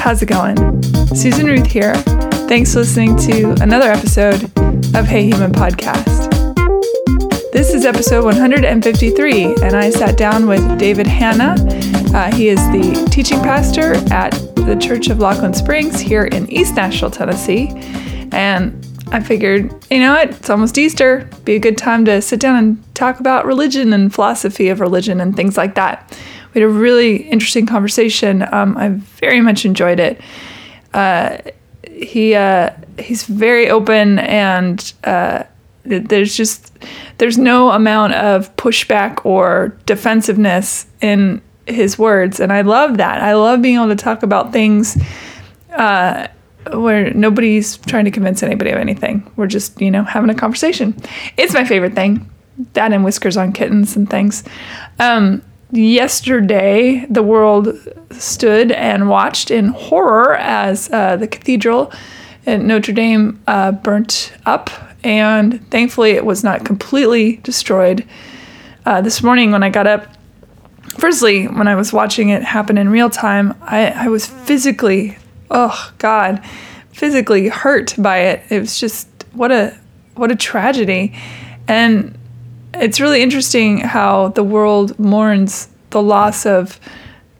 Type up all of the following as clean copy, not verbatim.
How's it going? Susan Ruth here. Thanks for listening to another episode of Hey Human Podcast. This is episode 153, and I sat down with David Hanna. He is the teaching pastor at the Church of Lochland Springs here in East Nashville, Tennessee. And I figured, you know what, it's almost Easter. Be a good time to sit down and talk about religion and philosophy of religion and things like that. We had a really interesting conversation. I very much enjoyed it. He's very open, and there's no amount of pushback or defensiveness in his words, and I love that. I love being able to talk about things where nobody's trying to convince anybody of anything. We're just, having a conversation. It's my favorite thing. That and Whiskers on Kittens and things. Yesterday, the world stood and watched in horror as the cathedral at Notre Dame burnt up, and thankfully it was not completely destroyed. This morning when I got up, firstly, when I was watching it happen in real time, I was physically hurt by it. It was just, what a tragedy. And it's really interesting how the world mourns the loss of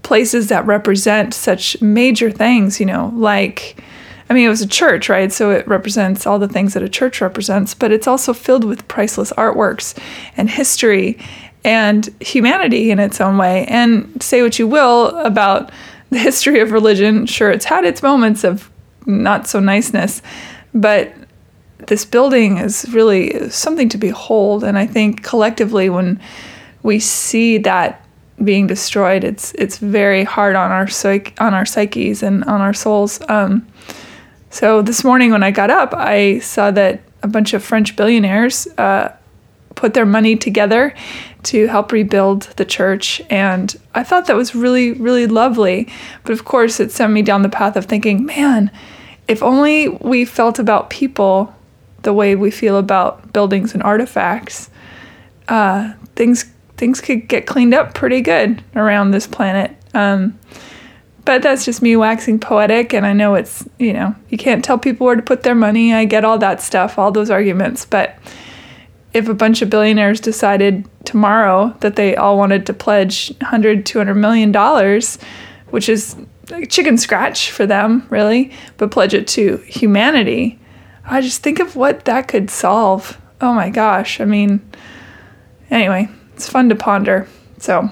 places that represent such major things, it was a church, right? So it represents all the things that a church represents, but it's also filled with priceless artworks and history and humanity in its own way. And say what you will about the history of religion. Sure, it's had its moments of not so niceness, but this building is really something to behold, and I think collectively when we see that being destroyed, it's very hard on our psyches and on our souls. So this morning when I got up, I saw that a bunch of French billionaires put their money together to help rebuild the church, and I thought that was really, really lovely. But of course, it sent me down the path of thinking, man, if only we felt about people the way we feel about buildings and artifacts, things could get cleaned up pretty good around this planet. But that's just me waxing poetic, and I know it's, you can't tell people where to put their money. I get all that stuff, all those arguments. But if a bunch of billionaires decided tomorrow that they all wanted to pledge $100, $200 million, which is a chicken scratch for them, really, but pledge it to humanity, I just think of what that could solve. Oh my gosh. Anyway, it's fun to ponder. So,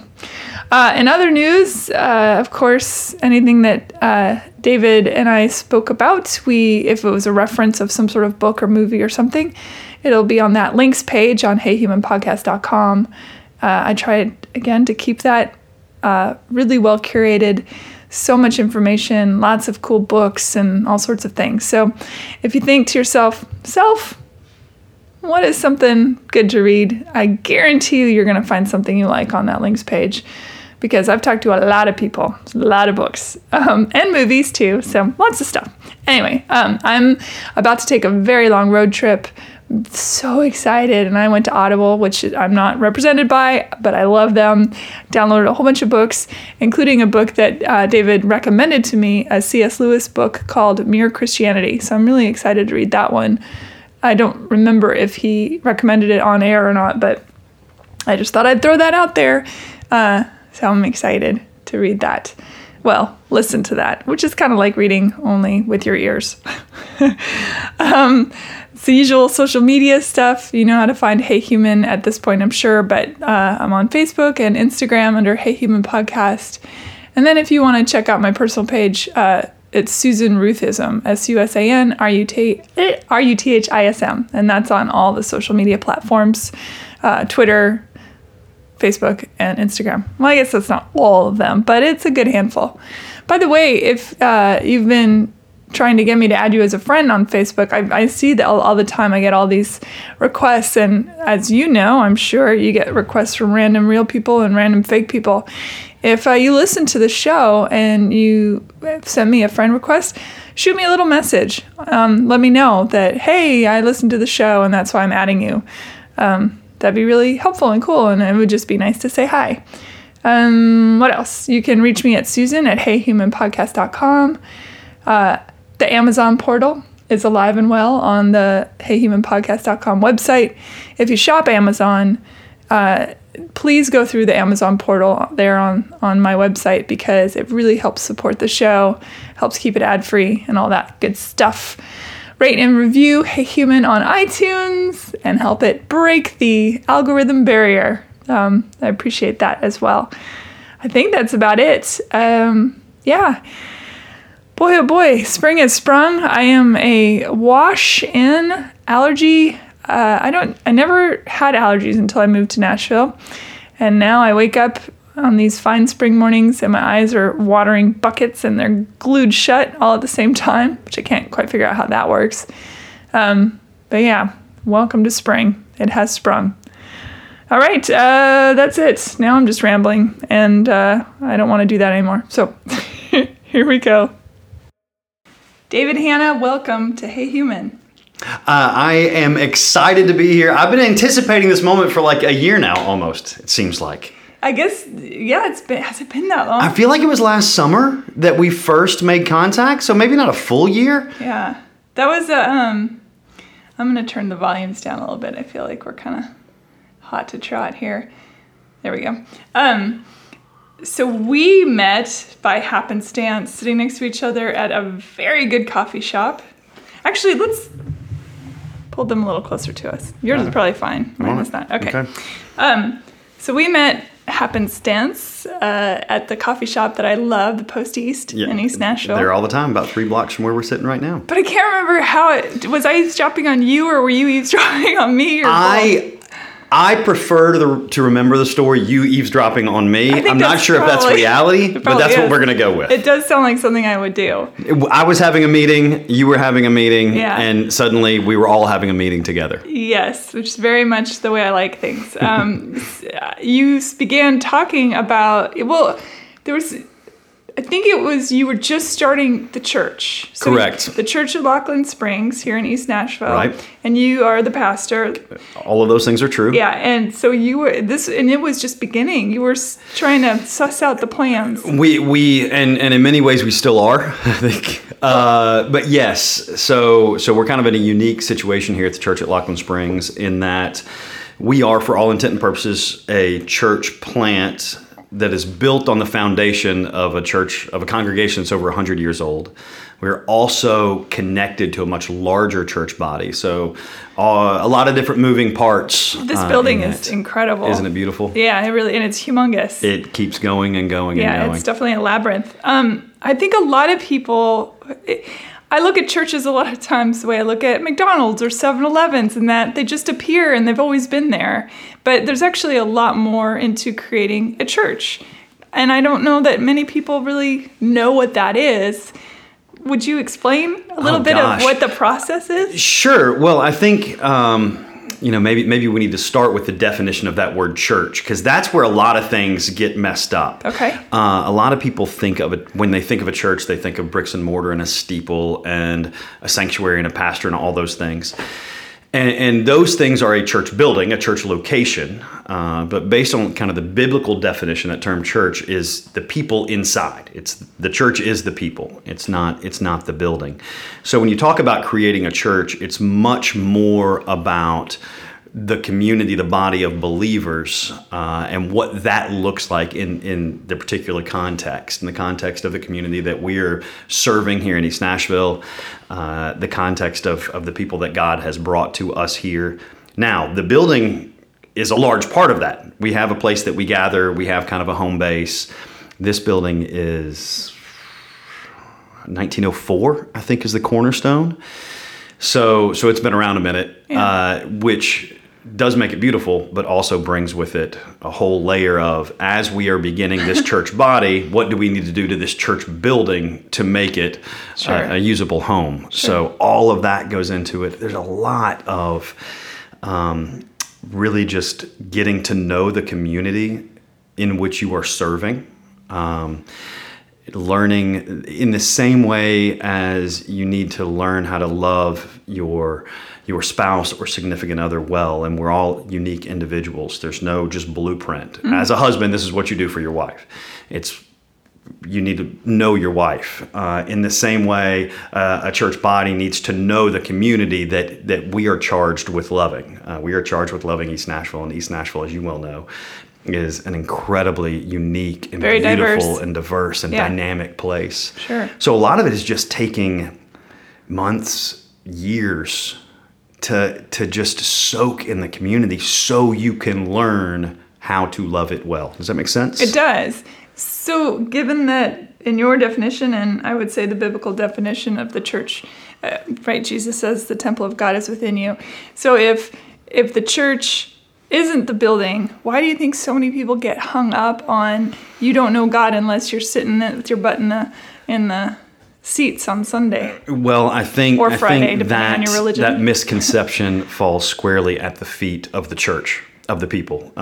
in other news, of course, anything that David and I spoke about, if it was a reference of some sort of book or movie or something, it'll be on that links page on heyhumanpodcast.com. I tried again to keep that really well curated. So much information, lots of cool books and all sorts of things. So if you think to yourself, what is something good to read? I guarantee you're going to find something you like on that links page, because I've talked to a lot of people, a lot of books, and movies too. So lots of stuff. Anyway, I'm about to take a very long road trip. I'm so excited. And I went to Audible, which I'm not represented by, but I love them. Downloaded a whole bunch of books, including a book that David recommended to me, a C.S. Lewis book called Mere Christianity. So I'm really excited to read that one. I don't remember if he recommended it on air or not, but I just thought I'd throw that out there. So I'm excited to read that. Well, listen to that, which is kind of like reading only with your ears. It's the usual social media stuff. You know how to find Hey Human at this point, I'm sure, but I'm on Facebook and Instagram under Hey Human Podcast. And then if you want to check out my personal page, it's Susan Ruthism, SusanRuthism, and that's on all the social media platforms, Twitter, Facebook, and Instagram. Well, I guess that's not all of them, but it's a good handful. By the way, if you've been trying to get me to add you as a friend on Facebook. I see that all the time. I get all these requests, and as you know, I'm sure you get requests from random real people and random fake people. If you listen to the show and you send me a friend request, shoot me a little message. Let me know that, hey, I listened to the show, and that's why I'm adding you. That'd be really helpful and cool, and it would just be nice to say hi. What else? You can reach me at Susan at heyhumanpodcast.com. The Amazon portal is alive and well on the heyhumanpodcast.com website. If you shop Amazon, please go through the Amazon portal there on my website, because it really helps support the show, helps keep it ad-free and all that good stuff. Rate and review Hey Human on iTunes and help it break the algorithm barrier. I appreciate that as well. I think that's about it. Yeah. Boy, oh boy, spring has sprung. I am a wash in allergy. I never had allergies until I moved to Nashville. And now I wake up on these fine spring mornings and my eyes are watering buckets and they're glued shut all at the same time, which I can't quite figure out how that works. But yeah, welcome to spring. It has sprung. All right, that's it. Now I'm just rambling, and I don't want to do that anymore. So here we go. David Hanna, welcome to Hey Human. I am excited to be here. I've been anticipating this moment for like a year now almost, it seems like. I guess, yeah, has it been that long? I feel like it was last summer that we first made contact, so maybe not a full year. Yeah, that was I'm going to turn the volumes down a little bit. I feel like we're kind of hot to trot here. There we go. So we met by happenstance, sitting next to each other at a very good coffee shop. Actually, let's pull them a little closer to us. Yours is probably fine. Mine is not. Okay. So we met happenstance at the coffee shop that I love, the Post East in East Nashville. There all the time, about 3 blocks from where we're sitting right now. But I can't remember how it was. I eavesdropping on you, or were you eavesdropping on me? I prefer to remember the story you eavesdropping on me. I'm not sure if that's reality, but that's what we're going to go with. It does sound like something I would do. I was having a meeting, you were having a meeting, and suddenly we were all having a meeting together. Yes, which is very much the way I like things. You began talking about, well, there was, I think it was, you were just starting the church. So correct. The Church at Lochland Springs here in East Nashville. Right. And you are the pastor. All of those things are true. Yeah. And so you were this, and it was just beginning. You were trying to suss out the plans. We in many ways we still are, I think. But yes, so we're kind of in a unique situation here at the Church at Lochland Springs in that we are, for all intent and purposes, a church plant that is built on the foundation of a church, of a congregation that's over 100 years old. We're also connected to a much larger church body. So a lot of different moving parts. This building is incredible. Isn't it beautiful? Yeah, it really, and it's humongous. It keeps going and going and going. Yeah, it's definitely a labyrinth. I think a lot of people, I look at churches a lot of times the way I look at McDonald's or 7-Elevens, and that they just appear and they've always been there. But there's actually a lot more into creating a church. And I don't know that many people really know what that is. Would you explain a little bit of what the process is? Sure. Well, I think maybe we need to start with the definition of that word church, because that's where a lot of things get messed up. Okay. A lot of people think of it, when they think of a church, they think of bricks and mortar and a steeple and a sanctuary and a pastor and all those things. And those things are a church building, a church location. But based on kind of the biblical definition, that term church is the people inside. It's the church is the people. It's not the building. So when you talk about creating a church, it's much more about the community, the body of believers, and what that looks like in the particular context, in the context of the community that we're serving here in East Nashville, the context of the people that God has brought to us here. Now, the building is a large part of that. We have a place that we gather. We have kind of a home base. This building is 1904, I think, is the cornerstone. So it's been around a minute, which does make it beautiful, but also brings with it a whole layer of, as we are beginning this church body, what do we need to do to this church building to make it a usable home? Sure. So all of that goes into it. There's a lot of really just getting to know the community in which you are serving. learning in the same way as you need to learn how to love your spouse or significant other well. And we're all unique individuals. There's no just blueprint. Mm-hmm. As a husband, this is what you do for your wife. It's you need to know your wife. In the same way, a church body needs to know the community that we are charged with loving. We are charged with loving East Nashville, and East Nashville, as you well know, is an incredibly unique and very beautiful diverse. And diverse and dynamic place. Sure. So a lot of it is just taking months, years to just soak in the community so you can learn how to love it well. Does that make sense? It does. So given that in your definition, and I would say the biblical definition of the church, right, Jesus says the temple of God is within you. So if the church isn't the building, why do you think so many people get hung up on you don't know God unless you're sitting with your butt in the seats on Sunday? Well, I think that, on your religion, that misconception falls squarely at the feet of the church, of the people.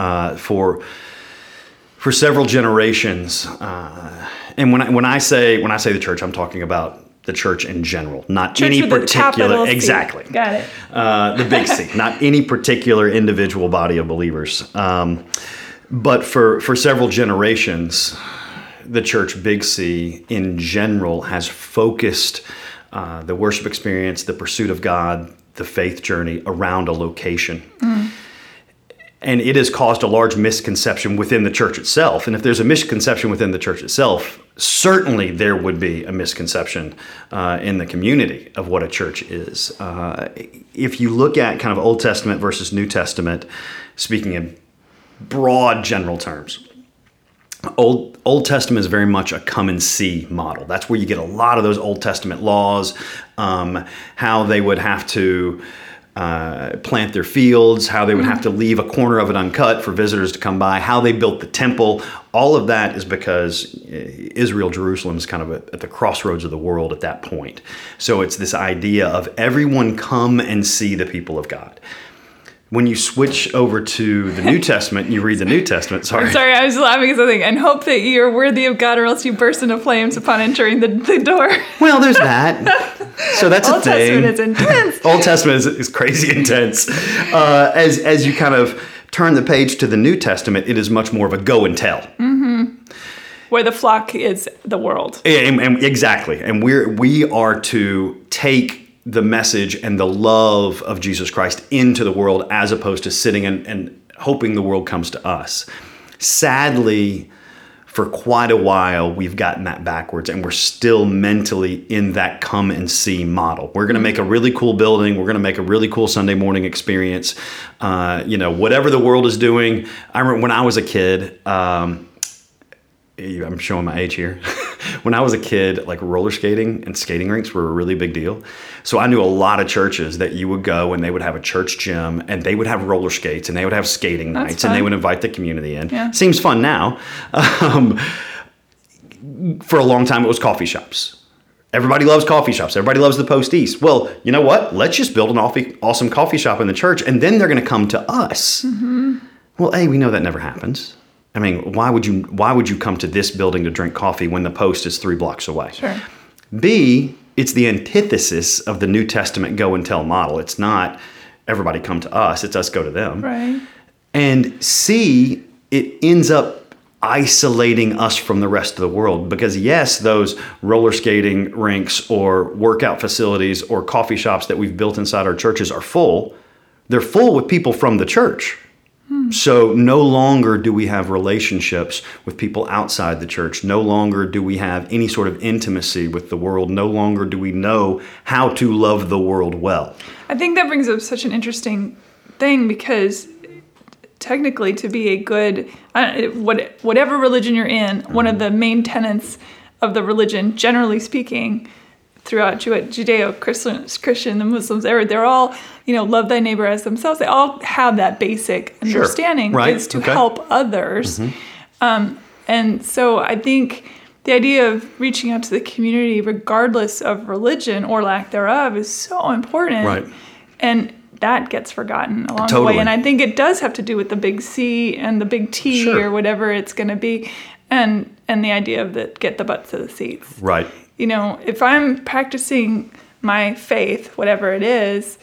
For several generations, and when I say the church, I'm talking about the church in general, not church any particular. Exactly. Got it. The big C, not any particular individual body of believers. But for several generations, the church, big C, in general, has focused the worship experience, the pursuit of God, the faith journey around a location. Mm. And it has caused a large misconception within the church itself. And if there's a misconception within the church itself, certainly there would be a misconception in the community of what a church is. If you look at kind of Old Testament versus New Testament, speaking in broad general terms, Old Testament is very much a come and see model. That's where you get a lot of those Old Testament laws, how they would have to plant their fields, how they would have to leave a corner of it uncut for visitors to come by, how they built the temple. All of that is because Israel, Jerusalem is kind of at the crossroads of the world at that point. So it's this idea of everyone come and see the people of God. When you switch over to the New Testament, you read the New Testament. Sorry. I'm sorry, I was laughing at something. And hope that you are worthy of God, or else you burst into flames upon entering the door. Well, there's that. So that's a thing. Old Testament is intense. Old Testament is crazy intense. As you kind of turn the page to the New Testament, it is much more of a go and tell. Mm-hmm. Where the flock is the world. And exactly. And we are to take the message and the love of Jesus Christ into the world, as opposed to sitting and hoping the world comes to us. Sadly, for quite a while, we've gotten that backwards, and we're still mentally in that come and see model. We're going to make a really cool building. We're going to make a really cool Sunday morning experience. Whatever the world is doing. I remember when I was a kid, I'm showing my age here. When I was a kid, like, roller skating and skating rinks were a really big deal. So I knew a lot of churches that you would go and they would have a church gym and they would have roller skates and they would have skating nights and they would invite the community in. Yeah. Seems fun now. For a long time, it was coffee shops. Everybody loves coffee shops. Everybody loves the Post East. Well, you know what? Let's just build an awesome coffee shop in the church, and then they're going to come to us. Mm-hmm. Well, A, we know that never happens. I mean, why would you come to this building to drink coffee when the Post is 3 blocks away? Sure. B, it's the antithesis of the New Testament go and tell model. It's not everybody come to us, it's us go to them. Right. And C, it ends up isolating us from the rest of the world, because yes, those roller skating rinks or workout facilities or coffee shops that we've built inside our churches are full. They're full with people from the church. So no longer do we have relationships with people outside the church. No longer do we have any sort of intimacy with the world. No longer do we know how to love the world well. I think that brings up such an interesting thing, because technically, to be a good, whatever religion you're in, one of the main tenets of the religion, generally speaking, throughout Judeo-Christian, the Muslims, they're all, love thy neighbor as themselves. They all have that basic understanding, sure, right, is to help others. Mm-hmm. And so I think the idea of reaching out to the community, regardless of religion or lack thereof, is so important. Right. And that gets forgotten along the way. And I think it does have to do with the big C and the big T, sure, or whatever it's going to be. And and the idea of the get the butts of the seats. Right. You know, if I'm practicing my faith, whatever it is,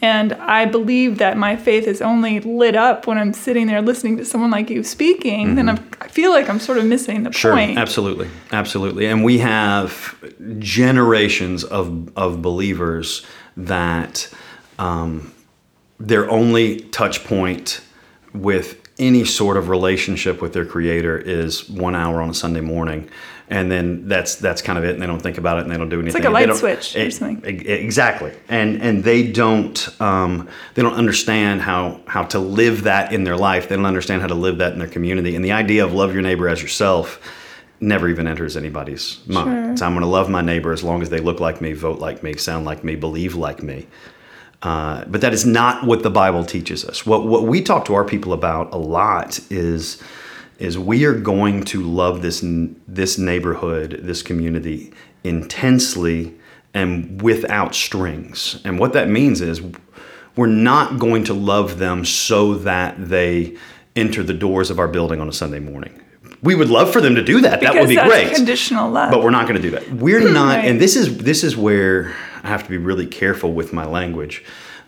and I believe that my faith is only lit up when I'm sitting there listening to someone like you speaking, mm-hmm. then I feel like I'm sort of missing the point. Sure, absolutely, absolutely. And we have generations of believers that their only touch point with any sort of relationship with their Creator is 1 hour on a Sunday morning. And then that's kind of it, and they don't think about it, and they don't do anything. It's like a light switch or something. Exactly, and they don't understand how to live that in their life. They don't understand how to live that in their community. And the idea of love your neighbor as yourself never even enters anybody's mind. Sure. So I'm going to love my neighbor as long as they look like me, vote like me, sound like me, believe like me. But that is not what the Bible teaches us. What we talk to our people about a lot is we are going to love this neighborhood, this community intensely and without strings. And what that means is we're not going to love them so that they enter the doors of our building on a Sunday morning. We would love for them to do that. Because that would be great. That's conditional love. But we're not going to do that. We're not, right. And this is where I have to be really careful with my language.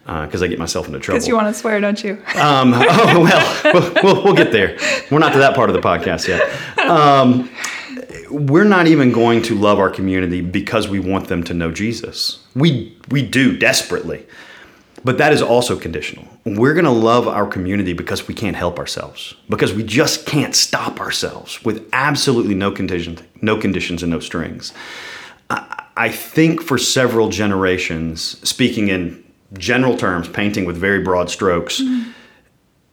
Because I get myself into trouble. Because you want to swear, don't you? We'll get there. We're not to that part of the podcast yet. We're not even going to love our community because we want them to know Jesus. We do desperately, but that is also conditional. We're going to love our community because we can't help ourselves, because we just can't stop ourselves with absolutely no conditions and no strings. I think for several generations, speaking in general terms, painting with very broad strokes, mm-hmm.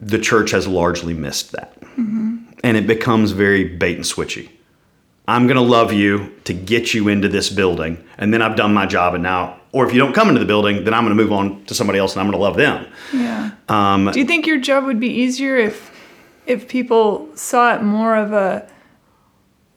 the church has largely missed that. Mm-hmm. And it becomes very bait and switchy. I'm going to love you to get you into this building, and then I've done my job, and now, or if you don't come into the building, then I'm going to move on to somebody else, and I'm going to love them. Yeah. Do you think your job would be easier if people saw it more of a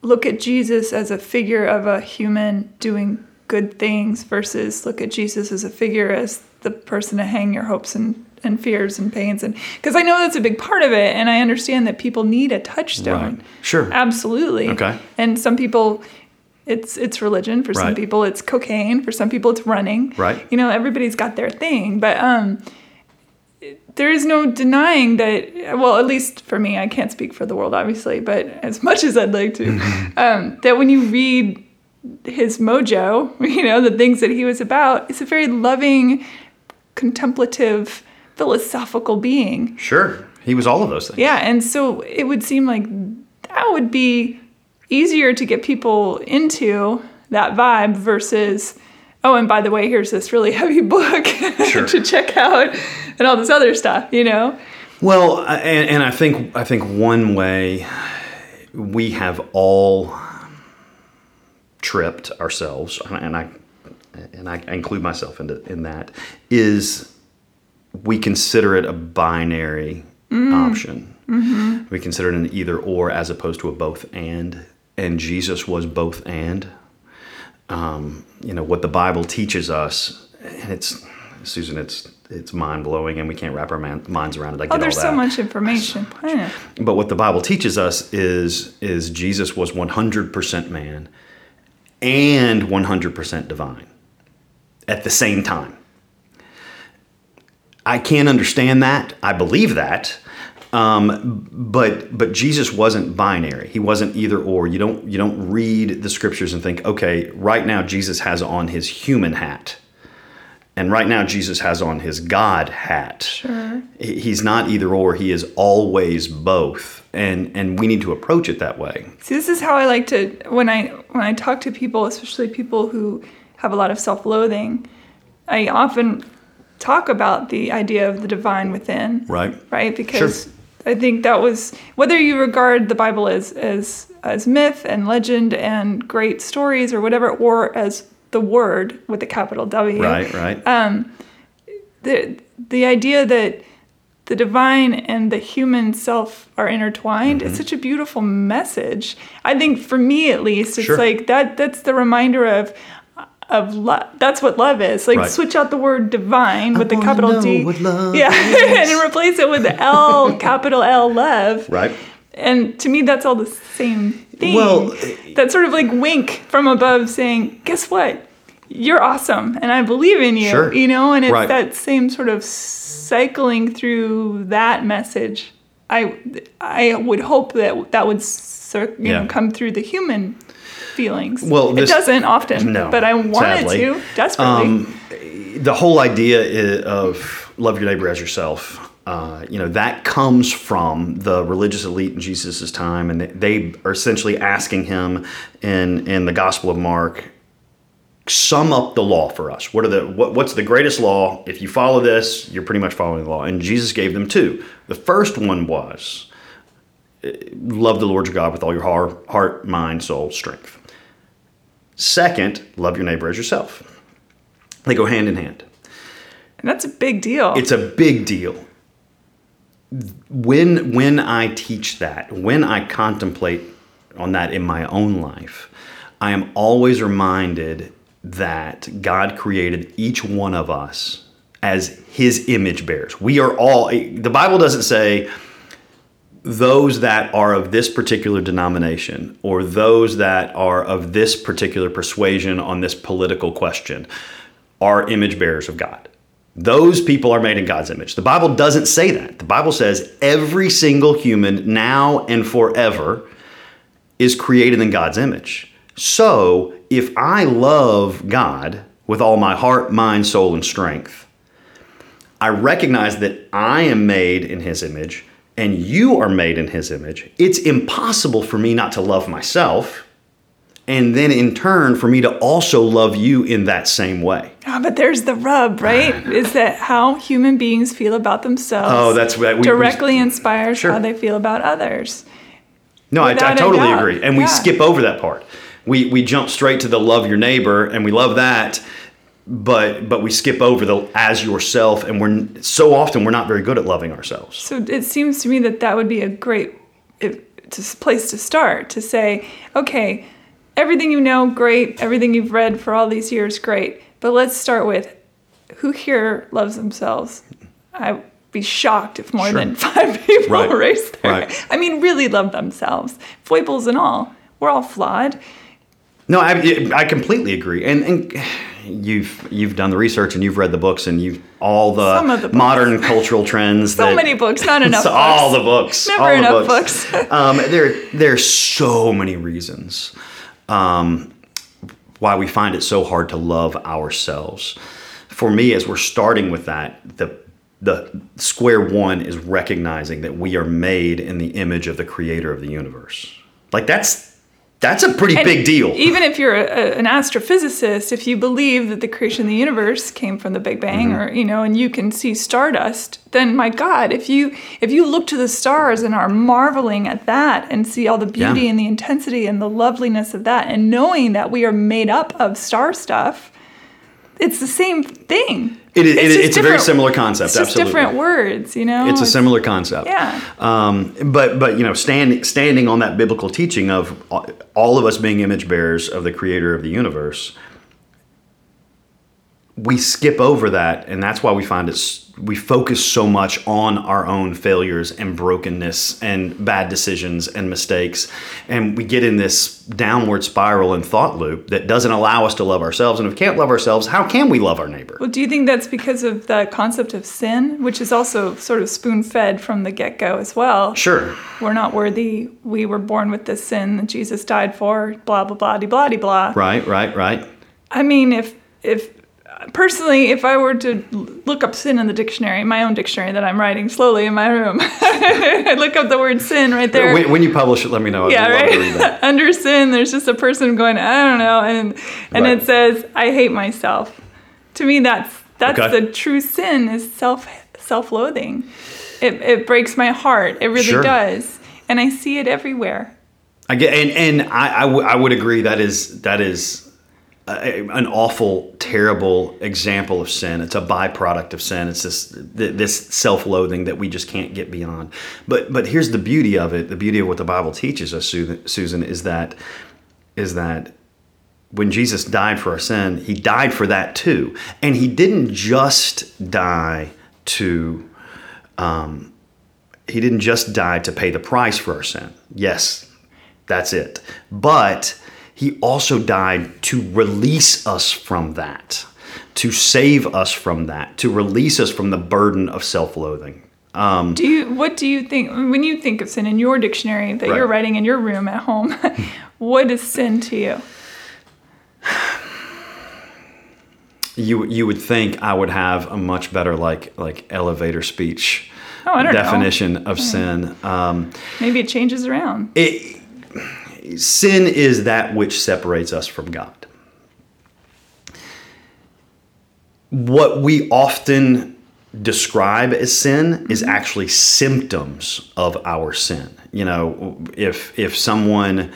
look at Jesus as a figure of a human doing good things versus look at Jesus as a figure as the person to hang your hopes and fears and pains? And because I know that's a big part of it, and I understand that people need a touchstone. Right. Sure. Absolutely. Okay. And some people, it's religion. For right. some people, it's cocaine. For some people, it's running. Right. You know, everybody's got their thing. But there is no denying that, well, at least for me, I can't speak for the world, obviously, but as much as I'd like to, that when you read his mojo, you know, the things that he was about, it's a very loving, contemplative, philosophical being. Sure. He was all of those things. Yeah. And so it would seem like that would be easier to get people into that vibe versus, oh, and by the way, here's this really heavy book sure. to check out and all this other stuff, you know? Well, and I think one way we have all tripped ourselves, and I include myself in that, is we consider it a binary option. Mm-hmm. We consider it an either or as opposed to a both and Jesus was both and. You know what the Bible teaches us, and it's, Susan, it's mind blowing, and we can't wrap our minds around it. I get all that. Oh, there's so much information. So much. But what the Bible teaches us is Jesus was 100% man and 100% divine at the same time. I can't understand that. I believe that. But Jesus wasn't binary. He wasn't either or. You don't read the scriptures and think, okay, right now Jesus has on his human hat, and right now Jesus has on his God hat. Sure. He's not either or. He is always both. And we need to approach it that way. See, this is how I like to, when I talk to people, especially people who have a lot of self-loathing, I often talk about the idea of the divine within. Right. Right? Because sure. I think that was, whether you regard the Bible as myth and legend and great stories or whatever, or as the Word with a capital W. Right, right. The idea that the divine and the human self are intertwined. Mm-hmm. It's such a beautiful message. I think for me, at least, it's sure. like that's the reminder of love. That's what love is. Like right. switch out the word divine with the capital D. Yeah. And replace it with L, capital L, love. Right. And to me, that's all the same thing. Well, that sort of like wink from above saying, guess what? You're awesome and I believe in you, sure. You know, and it's right. That same sort of cycling through that message. I would hope that would come through the human feelings. Well, it doesn't often, but I wanted to desperately. The whole idea of love your neighbor as yourself, that comes from the religious elite in Jesus' time, and they are essentially asking him in the Gospel of Mark, sum up the law for us. What's the greatest law? If you follow this, you're pretty much following the law. And Jesus gave them two. The first one was, love the Lord your God with all your heart, mind, soul, strength. Second, love your neighbor as yourself. They go hand in hand. And that's a big deal. It's a big deal. When I teach that, when I contemplate on that in my own life, I am always reminded that God created each one of us as his image bearers. We are all, the Bible doesn't say those that are of this particular denomination or those that are of this particular persuasion on this political question are image bearers of God. Those people are made in God's image. The Bible doesn't say that. The Bible says every single human now and forever is created in God's image. So if I love God with all my heart, mind, soul, and strength, I recognize that I am made in his image and you are made in his image. It's impossible for me not to love myself and then in turn for me to also love you in that same way. Oh, but there's the rub, right? Is that how human beings feel about themselves directly inspires how they feel about others. No, I totally agree. And we skip over that part. We jump straight to the love your neighbor, and we love that, but we skip over the as yourself, and we're not very good at loving ourselves. So it seems to me that would be a great place to start, to say, okay, everything you know, great, everything you've read for all these years, great, but let's start with who here loves themselves? I'd be shocked if more than 5 people raised their hand. I mean, really love themselves, foibles and all. We're all flawed. No, I completely agree, and you've done the research and you've read the books and all the modern cultural trends. So many books, not enough. Books. All the books, never enough books. There's so many reasons why we find it so hard to love ourselves. For me, as we're starting with that, the square one is recognizing that we are made in the image of the Creator of the universe. Like that's a pretty big deal. Even if you're an astrophysicist, if you believe that the creation of the universe came from the Big Bang, mm-hmm. or and you can see stardust, then my God, if you look to the stars and are marveling at that and see all the beauty and the intensity and the loveliness of that, and knowing that we are made up of star stuff, it's the same thing. It's a very similar concept. It's just different words, It's a similar concept. Yeah. But standing on that biblical teaching of all of us being image bearers of the Creator of the universe, we skip over that, and that's why we find we focus so much on our own failures and brokenness and bad decisions and mistakes, and we get in this downward spiral and thought loop that doesn't allow us to love ourselves. And if we can't love ourselves, how can we love our neighbor? Well, do you think that's because of the concept of sin, which is also sort of spoon-fed from the get-go as well? Sure. We're not worthy. We were born with this sin that Jesus died for, blah, blah, blah, de blah, de blah. Right. I mean, Personally, if I were to look up sin in the dictionary, my own dictionary that I'm writing slowly in my room, I'd look up the word sin right there. When you publish it, let me know. I'd love to read that. Under sin, there's just a person going, I don't know, and it says, I hate myself. To me, that's the true sin, is self-loathing. It breaks my heart. It really does, and I see it everywhere. I get, and I would agree that is. An awful, terrible example of sin. It's a byproduct of sin. It's this self-loathing that we just can't get beyond. But here's the beauty of it. The beauty of what the Bible teaches us, Susan, is that when Jesus died for our sin, he died for that too. And he didn't just die to pay the price for our sin. Yes. That's it. But he also died to release us from that, to save us from that, to release us from the burden of self-loathing. What do you think, when you think of sin in your dictionary that you're writing in your room at home, what is sin to you? You would think I would have a much better like elevator speech definition of sin. Maybe it changes around. Sin is that which separates us from God. What we often describe as sin is actually symptoms of our sin. You know, if someone,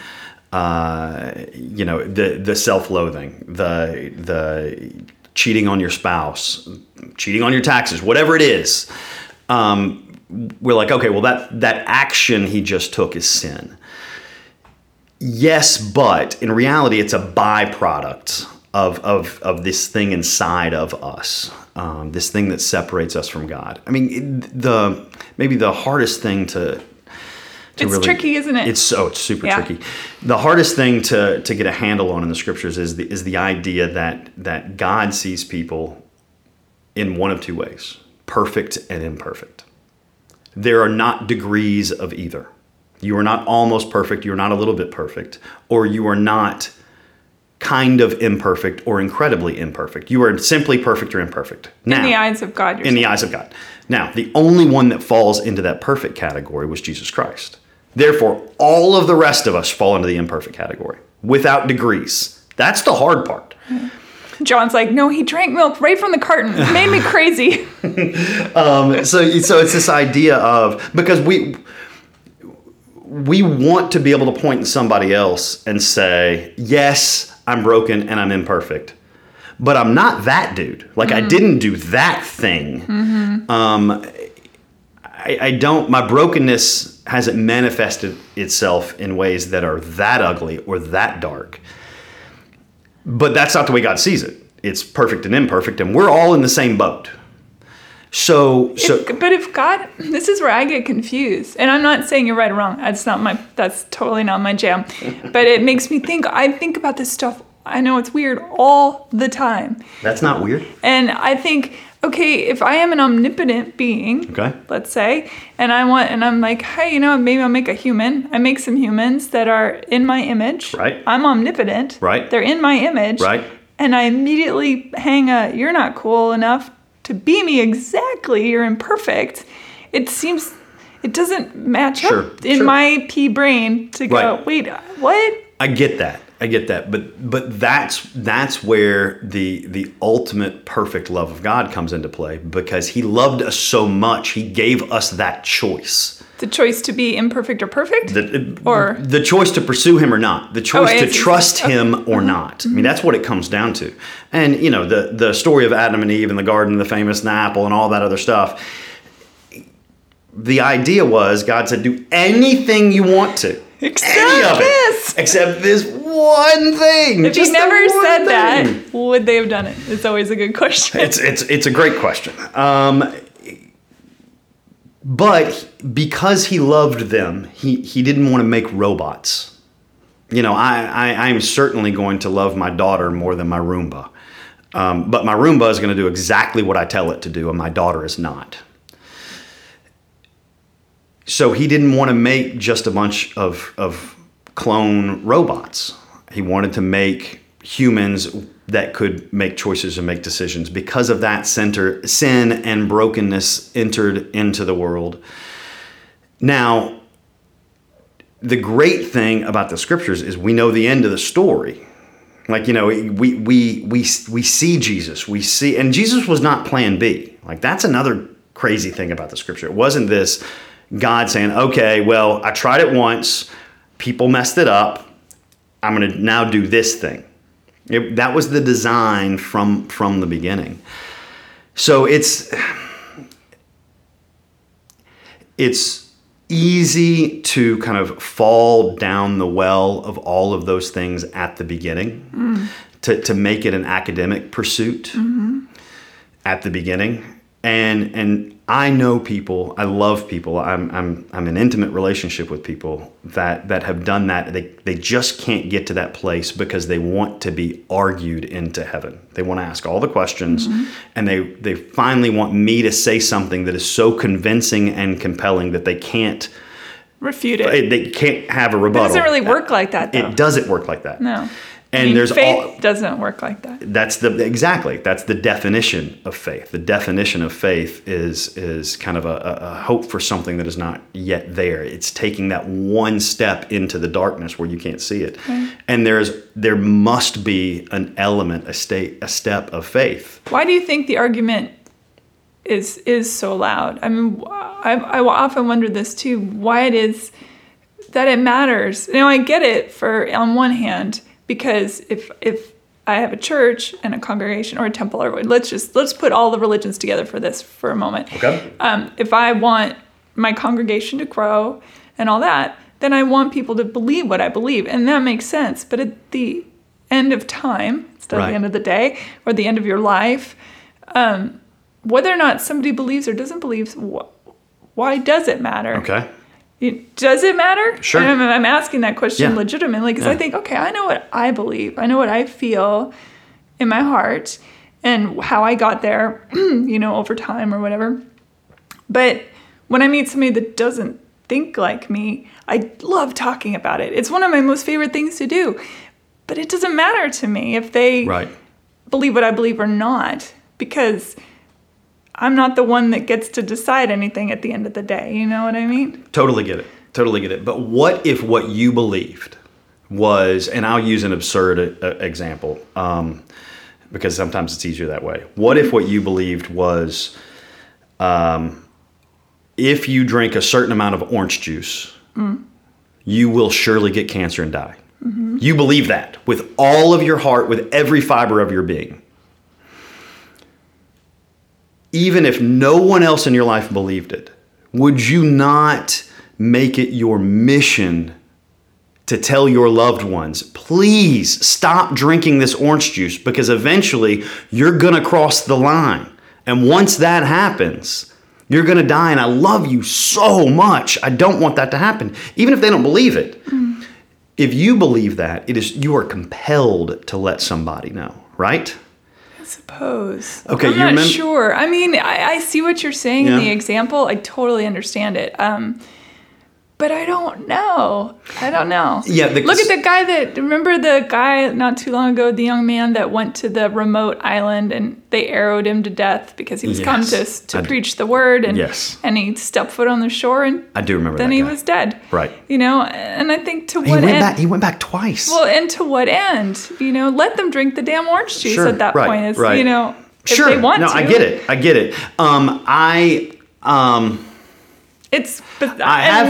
the self-loathing, the cheating on your spouse, cheating on your taxes, whatever it is, we're like, okay, well that action he just took is sin. Yes, but in reality, it's a byproduct of this thing inside of us, this thing that separates us from God. I mean, the hardest thing to it's tricky, isn't it? It's super tricky. The hardest thing to get a handle on in the scriptures is the idea that God sees people in one of two ways: perfect and imperfect. There are not degrees of either. You are not almost perfect. You are not a little bit perfect, or you are not kind of imperfect or incredibly imperfect. You are simply perfect or imperfect. Now, in the eyes of God. The eyes of God. Now, the only one that falls into that perfect category was Jesus Christ. Therefore, all of the rest of us fall into the imperfect category without degrees. That's the hard part. John's like, no, he drank milk right from the carton. It made me crazy. So it's this idea of, because we want to be able to point to somebody else and say, yes, I'm broken and I'm imperfect, but I'm not that dude. Like, I didn't do that thing. Mm-hmm. My brokenness hasn't manifested itself in ways that are that ugly or that dark. But that's not the way God sees it. It's perfect and imperfect, and we're all in the same boat. But if God, this is where I get confused, and I'm not saying you're right or wrong. That's totally not my jam. But it makes me think. I think about this stuff. I know it's weird all the time. That's not weird. And I think, okay, if I am an omnipotent being, let's say, and I'm like, hey, maybe I'll make a human. I make some humans that are in my image. Right. I'm omnipotent. Right. They're in my image. Right. And I immediately hang a, you're not cool enough to be me exactly, you're imperfect. It seems, it doesn't match up in my pea brain to go, wait, what? I get that. But that's where the ultimate perfect love of God comes into play, because he loved us so much, he gave us that choice. The choice to be imperfect or perfect? The choice to pursue him or not. The choice to trust him or not. Mm-hmm. I mean, that's what it comes down to. And, the story of Adam and Eve and the garden and the famous apple and all that other stuff. The idea was God said, do anything you want to. Except this one thing. If he never said that, would they have done it? It's always a good question. It's a great question. But because he loved them, he didn't want to make robots. I'm certainly going to love my daughter more than my Roomba. But my Roomba is going to do exactly what I tell it to do, and my daughter is not. So he didn't want to make just a bunch of clone robots. He wanted to make humans that could make choices and make decisions. Because of that, sin and brokenness entered into the world. Now, the great thing about the scriptures is we know the end of the story. Like, we see Jesus. And Jesus was not plan B. Like, that's another crazy thing about the scripture. It wasn't this God saying, okay, well, I tried it once. People messed it up. I'm going to now do this thing. That was the design from the beginning. So it's easy to kind of fall down the well of all of those things at the beginning, to make it an academic pursuit at the beginning. And I know people, I love people, I'm in intimate relationship with people that have done that. They just can't get to that place because they want to be argued into heaven. They want to ask all the questions, mm-hmm. and they finally want me to say something that is so convincing and compelling that they can't refute it. They can't have a rebuttal. It doesn't really work like that, though. It doesn't work like that. No. And I mean, faith doesn't work like that. That's the definition of faith. The definition of faith is kind of a hope for something that is not yet there. It's taking that one step into the darkness where you can't see it. Okay. And there must be an element, a step of faith. Why do you think the argument is so loud? I mean, I often wonder this too. Why it is that it matters? You know, I get it on one hand. Because if I have a church and a congregation or a temple, or let's put all the religions together for a moment. Okay. If I want my congregation to grow and all that, then I want people to believe what I believe, and that makes sense. But at the end of time, instead of the end of the day or the end of your life, whether or not somebody believes or doesn't believe, why does it matter? Okay. Does it matter? Sure. And I'm asking that question legitimately because I think, okay, I know what I believe. I know what I feel in my heart and how I got there, over time or whatever. But when I meet somebody that doesn't think like me, I love talking about it. It's one of my most favorite things to do. But it doesn't matter to me if they believe what I believe or not, because I'm not the one that gets to decide anything at the end of the day. You know what I mean? Totally get it. But what if what you believed was, and I'll use an absurd example, because sometimes it's easier that way. What if what you believed was, if you drink a certain amount of orange juice, you will surely get cancer and die. Mm-hmm. You believe that with all of your heart, with every fiber of your being. Even if no one else in your life believed it, would you not make it your mission to tell your loved ones, please stop drinking this orange juice because eventually you're going to cross the line. And once that happens, you're going to die. And I love you so much. I don't want that to happen, even if they don't believe it. Mm-hmm. If you believe that, you are compelled to let somebody know, right? I suppose. Okay, I'm not sure. I mean, I see what you're saying in the example. I totally understand it. But I don't know. Yeah. Look at the guy remember the guy not too long ago, the young man that went to the remote island and they arrowed him to death because he was come to preach the word and he stepped foot on the shore and I do remember then that guy. He was dead. Right. And I think to what end? He went back twice. Well, and to what end? Let them drink the damn orange juice at that point. It's, Sure. If they want to. I get it.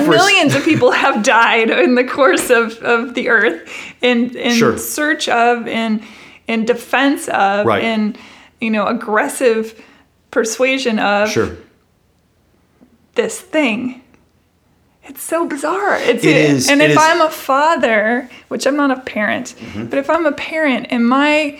Millions of people have died in the course of the earth in search of, in defense of, in aggressive persuasion of this thing. It's so bizarre. It is. And if I'm a father, which I'm not a parent, but if I'm a parent and my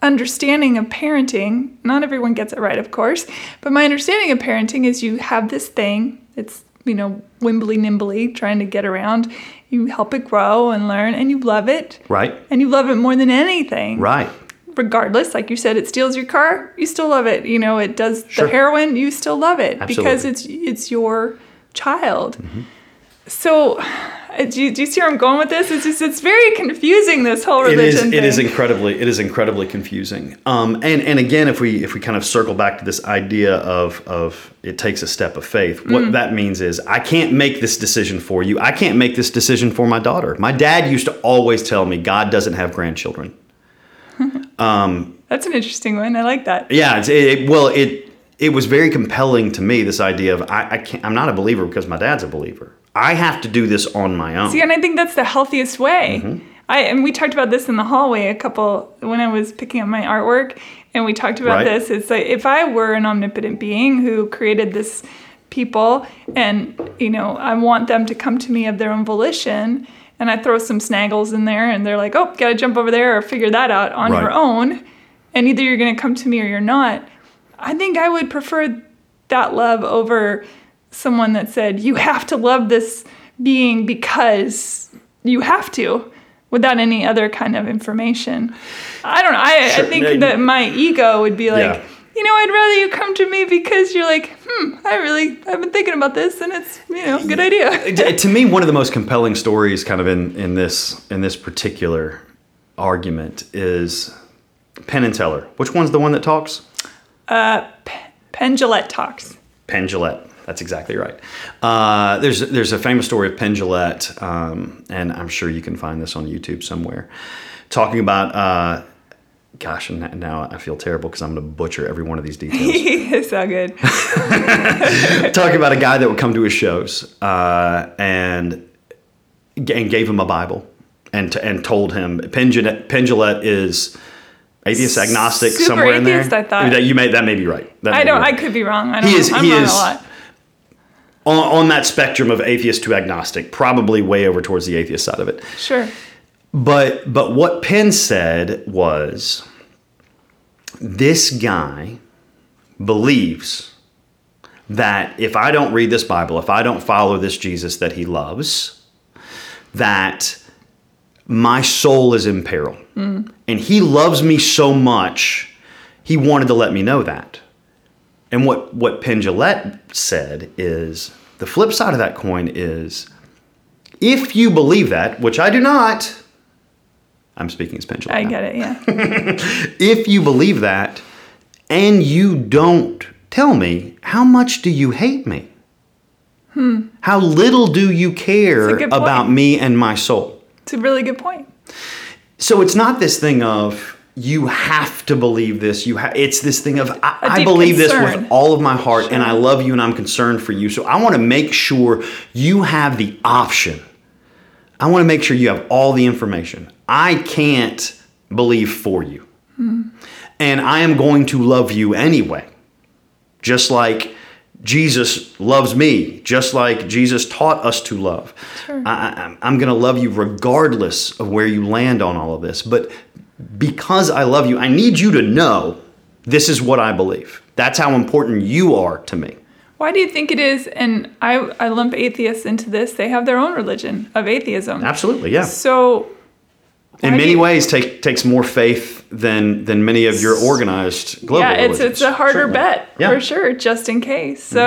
understanding of parenting, not everyone gets it right, of course, but my understanding of parenting is you have this thing. It's, wimbly-nimbly, trying to get around. You help it grow and learn, and you love it. Right. And you love it more than anything. Right. Regardless, like you said, it steals your car, you still love it. It does the heroin, you still love it. Absolutely. Because it's your child. Mm-hmm. So, do you see where I'm going with this? It's very confusing, this whole religion thing. It is incredibly confusing. And again, if we kind of circle back to this idea of it takes a step of faith, what that means is I can't make this decision for you. I can't make this decision for my daughter. My dad used to always tell me God doesn't have grandchildren. That's an interesting one. I like that. Yeah. It was very compelling to me, this idea of I'm not a believer because my dad's a believer. I have to do this on my own. See, and I think that's the healthiest way. Mm-hmm. And we talked about this in the hallway when I was picking up my artwork, and we talked about this. It's like, if I were an omnipotent being who created this people, and, I want them to come to me of their own volition, and I throw some snaggles in there, and they're like, oh, got to jump over there or figure that out on your own, and either you're going to come to me or you're not, I think I would prefer that love over someone that said, you have to love this being because you have to, without any other kind of information. I don't know. I think that my ego would be like, you know, I'd rather you come to me because you're like, I've been thinking about this, and it's, you know, a good idea. To me, one of the most compelling stories kind of in this particular argument is Penn and Teller. Which one's the one that talks? Penn Jillette talks. Penn Jillette. That's exactly right. There's a famous story of Penn Jillette, and I'm sure you can find this on YouTube somewhere, talking about... Gosh, and now I feel terrible because I'm going to butcher every one of these details. It's all good. Talking about a guy that would come to his shows and gave him a Bible and told him, Penn Jillette is atheist, agnostic, super somewhere atheist, in there. Atheist, I thought. That may be right. I could be wrong. I'm wrong a lot. On that spectrum of atheist to agnostic, probably way over towards the atheist side of it. Sure. But what Penn said was, this guy believes that if I don't read this Bible, if I don't follow this Jesus that he loves, that my soul is in peril. Mm. And he loves me so much, he wanted to let me know that. And what Penn Jillette said is, the flip side of that coin is, if you believe that, which I do not... I'm speaking as Penn Jillette. I get it, yeah. If you believe that and you don't tell me, how much do you hate me? How little do you care about me and my soul? It's a really good point. So it's not this thing of you have to believe this. It's this thing of I believe this with all of my heart, and I love you and I'm concerned for you. So I want to make sure you have the option. I want to make sure you have all the information. I can't believe for you. Mm. And I am going to love you anyway. Just like Jesus loves me. Just like Jesus taught us to love. Sure. I'm going to love you regardless of where you land on all of this. But because I love you, I need you to know this is what I believe. That's how important you are to me. Why do you think it is, and I lump atheists into this, they have their own religion of atheism. Absolutely, yeah. So... in many ways, takes more faith than many of your organized global religions. Yeah, it's a harder bet for sure, just in case. So,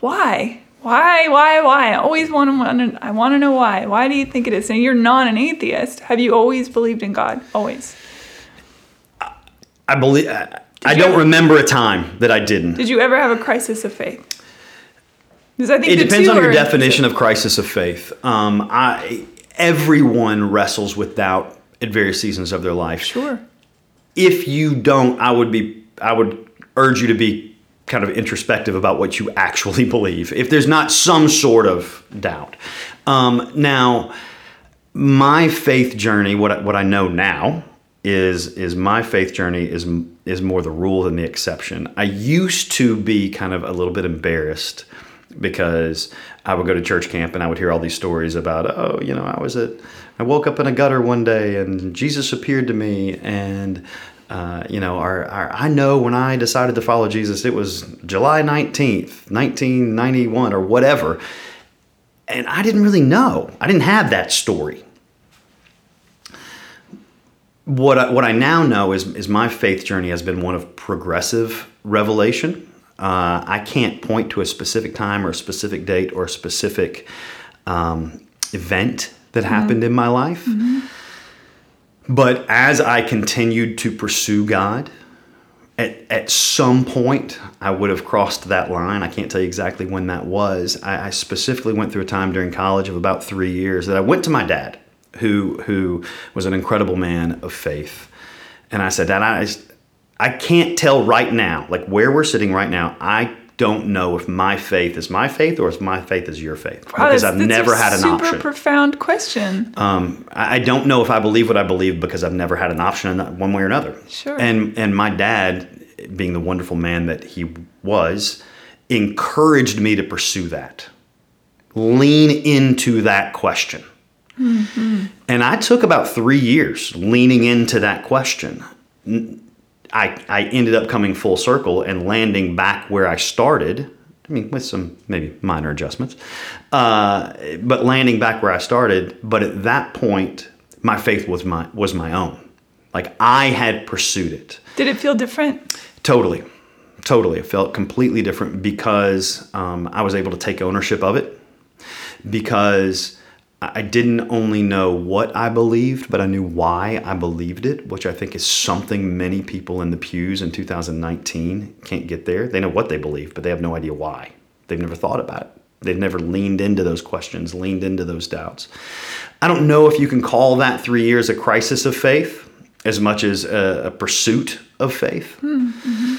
why? I want to know why. Why do you think it is? And you're not an atheist. Have you always believed in God? Always. I believe. I don't remember a time that I didn't. Did you ever have a crisis of faith? I think it depends on your definition of crisis of faith. Everyone wrestles with doubt at various seasons of their life. Sure. If you don't, I would urge you to be kind of introspective about what you actually believe. If there's not some sort of doubt. Now, my faith journey, what I know now is my faith journey is more the rule than the exception. I used to be kind of a little bit embarrassed. Because I would go to church camp and I would hear all these stories about, I woke up in a gutter one day and Jesus appeared to me, and I know when I decided to follow Jesus, it was July 19th, 1991 or whatever, and I didn't really know. I didn't have that story. What I now know is my faith journey has been one of progressive revelation. I can't point to a specific time or a specific date or a specific event that happened in my life. Mm-hmm. But as I continued to pursue God, at some point I would have crossed that line. I can't tell you exactly when that was. I specifically went through a time during college of about 3 years that I went to my dad, who was an incredible man of faith. And I said, Dad, I can't tell right now, like where we're sitting right now, I don't know if my faith is my faith or if my faith is your faith. Wow, because I've never had an option. That's a super profound question. I don't know if I believe what I believe because I've never had an option in one way or another. Sure. And my dad, being the wonderful man that he was, encouraged me to pursue that. Lean into that question. Mm-hmm. And I took about 3 years leaning into that question. I ended up coming full circle and landing back where I started. I mean, with some maybe minor adjustments, but landing back where I started. But at that point, my faith was my own. Like, I had pursued it. Did it feel different? Totally. It felt completely different because I was able to take ownership of it, because I didn't only know what I believed, but I knew why I believed it, which I think is something many people in the pews in 2019 can't get there. They know what they believe, but they have no idea why. They've never thought about it. They've never leaned into those questions, leaned into those doubts. I don't know if you can call that 3 years a crisis of faith as much as a pursuit of faith. Mm-hmm.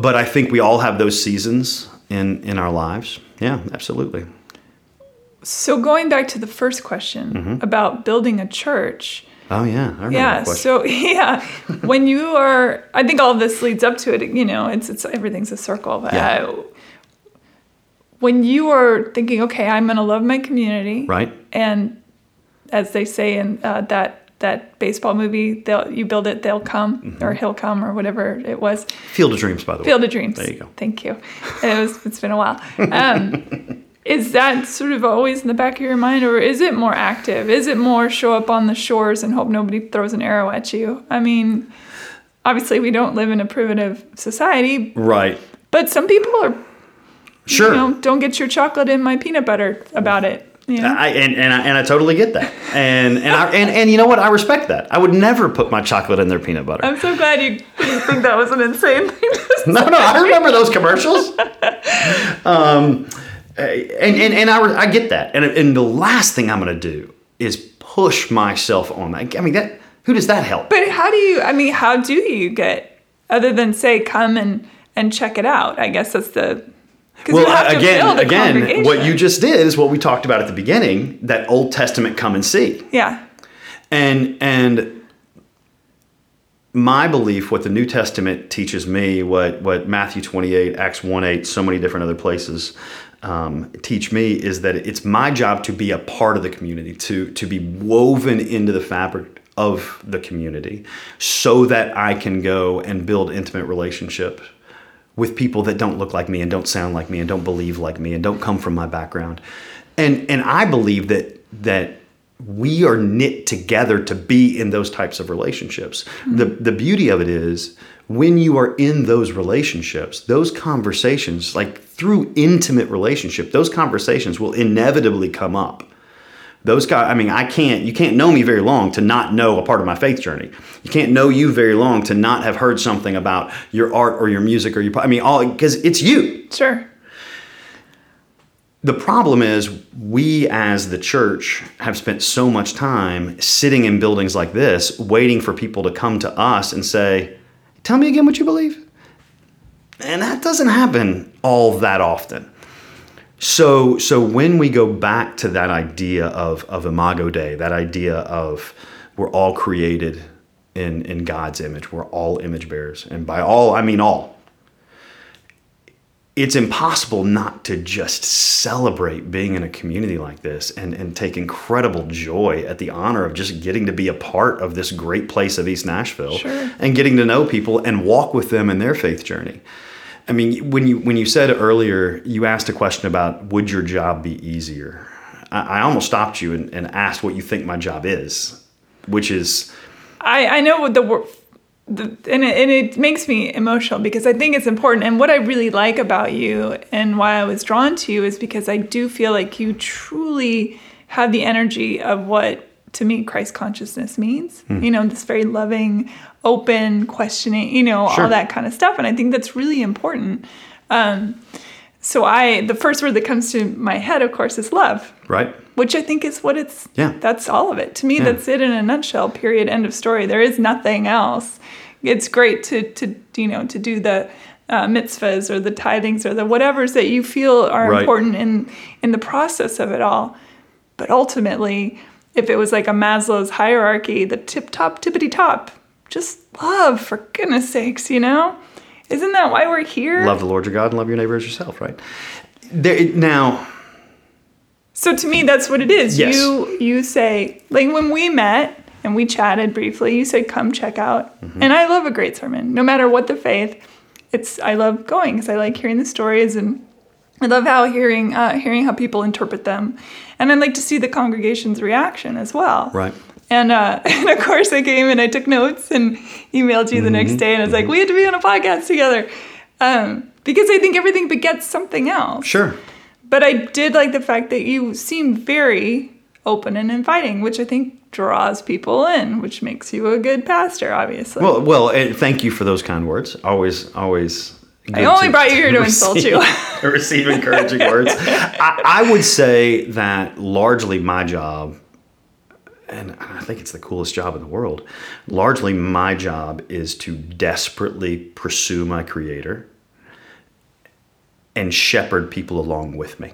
But I think we all have those seasons in our lives. Yeah, absolutely. So going back to the first question about building a church. Oh, yeah. I remember that question. When you are, I think all of this leads up to it, you know, it's everything's a circle. But when you are thinking, okay, I'm going to love my community. Right. And as they say in that baseball movie, you build it, they'll come, or he'll come, or whatever it was. Field of Dreams, by the way. Field of Dreams. There you go. Thank you. It's been a while. Is that sort of always in the back of your mind, or is it more active? Is it more show up on the shores and hope nobody throws an arrow at you? I mean, obviously we don't live in a primitive society. Right. But some people are, sure, you know, don't get your chocolate in my peanut butter about it. Yeah. I totally get that, and you know what? I respect that. I would never put my chocolate in their peanut butter. I'm so glad you didn't think that was an insane thing to say. No, I remember those commercials. And I get that. And the last thing I'm going to do is push myself on that. I mean, that, who does that help? But how do you get, other than say, come and check it out? I guess that's the... Well, again, what you just did is what we talked about at the beginning, that Old Testament come and see. Yeah. And my belief, what the New Testament teaches me, what Matthew 28, Acts 1:8, so many different other places... teach me, is that it's my job to be a part of the community, to be woven into the fabric of the community, so that I can go and build intimate relationships with people that don't look like me and don't sound like me and don't believe like me and don't come from my background. And I believe that we are knit together to be in those types of relationships. Mm-hmm. The beauty of it is, when you are in those relationships, those conversations, like through intimate relationship, those conversations will inevitably come up. Those guys, I mean, you can't know me very long to not know a part of my faith journey. You can't know you very long to not have heard something about your art or your music or your, because it's you. Sure. The problem is, we as the church have spent so much time sitting in buildings like this, waiting for people to come to us and say, tell me again what you believe. And that doesn't happen all that often. So when we go back to that idea of Imago Dei, that idea of we're all created in God's image, we're all image bearers. And by all, I mean all. It's impossible not to just celebrate being in a community like this and take incredible joy at the honor of just getting to be a part of this great place of East Nashville. Sure. And getting to know people and walk with them in their faith journey. I mean, when you said earlier, you asked a question about, would your job be easier? I almost stopped you and asked what you think my job is, which is... I know what the word... And it makes me emotional, because I think it's important. And what I really like about you and why I was drawn to you is because I do feel like you truly have the energy of what, to me, Christ consciousness means. Mm. You know, this very loving, open, questioning, you know, sure, all that kind of stuff. And I think that's really important. So the first word that comes to my head, of course, is love. Right. Which I think is what it's, that's all of it. To me, that's it in a nutshell, period, end of story. There is nothing else. It's great to do the mitzvahs or the tithings or the whatevers that you feel are important in the process of it all. But ultimately, if it was like a Maslow's hierarchy, the tip-top, tippity-top, just love, for goodness sakes, you know? Isn't that why we're here? Love the Lord your God and love your neighbor as yourself, right? So to me, that's what it is. Yes. You say, like when we met, and we chatted briefly. You said, come check out. Mm-hmm. And I love a great sermon, no matter what the faith. I love going because I like hearing the stories, and I love hearing how people interpret them. And I like to see the congregation's reaction as well. Right. And of course I came and I took notes and emailed you the next day. And I was like, we had to be on a podcast together. Because I think everything begets something else. Sure. But I did like the fact that you seemed very open and inviting, which I think draws people in, which makes you a good pastor, obviously. Well, thank you for those kind words. Always. I only brought you here to insult you. Receive encouraging words. I would say that largely my job, and I think it's the coolest job in the world, largely my job is to desperately pursue my Creator and shepherd people along with me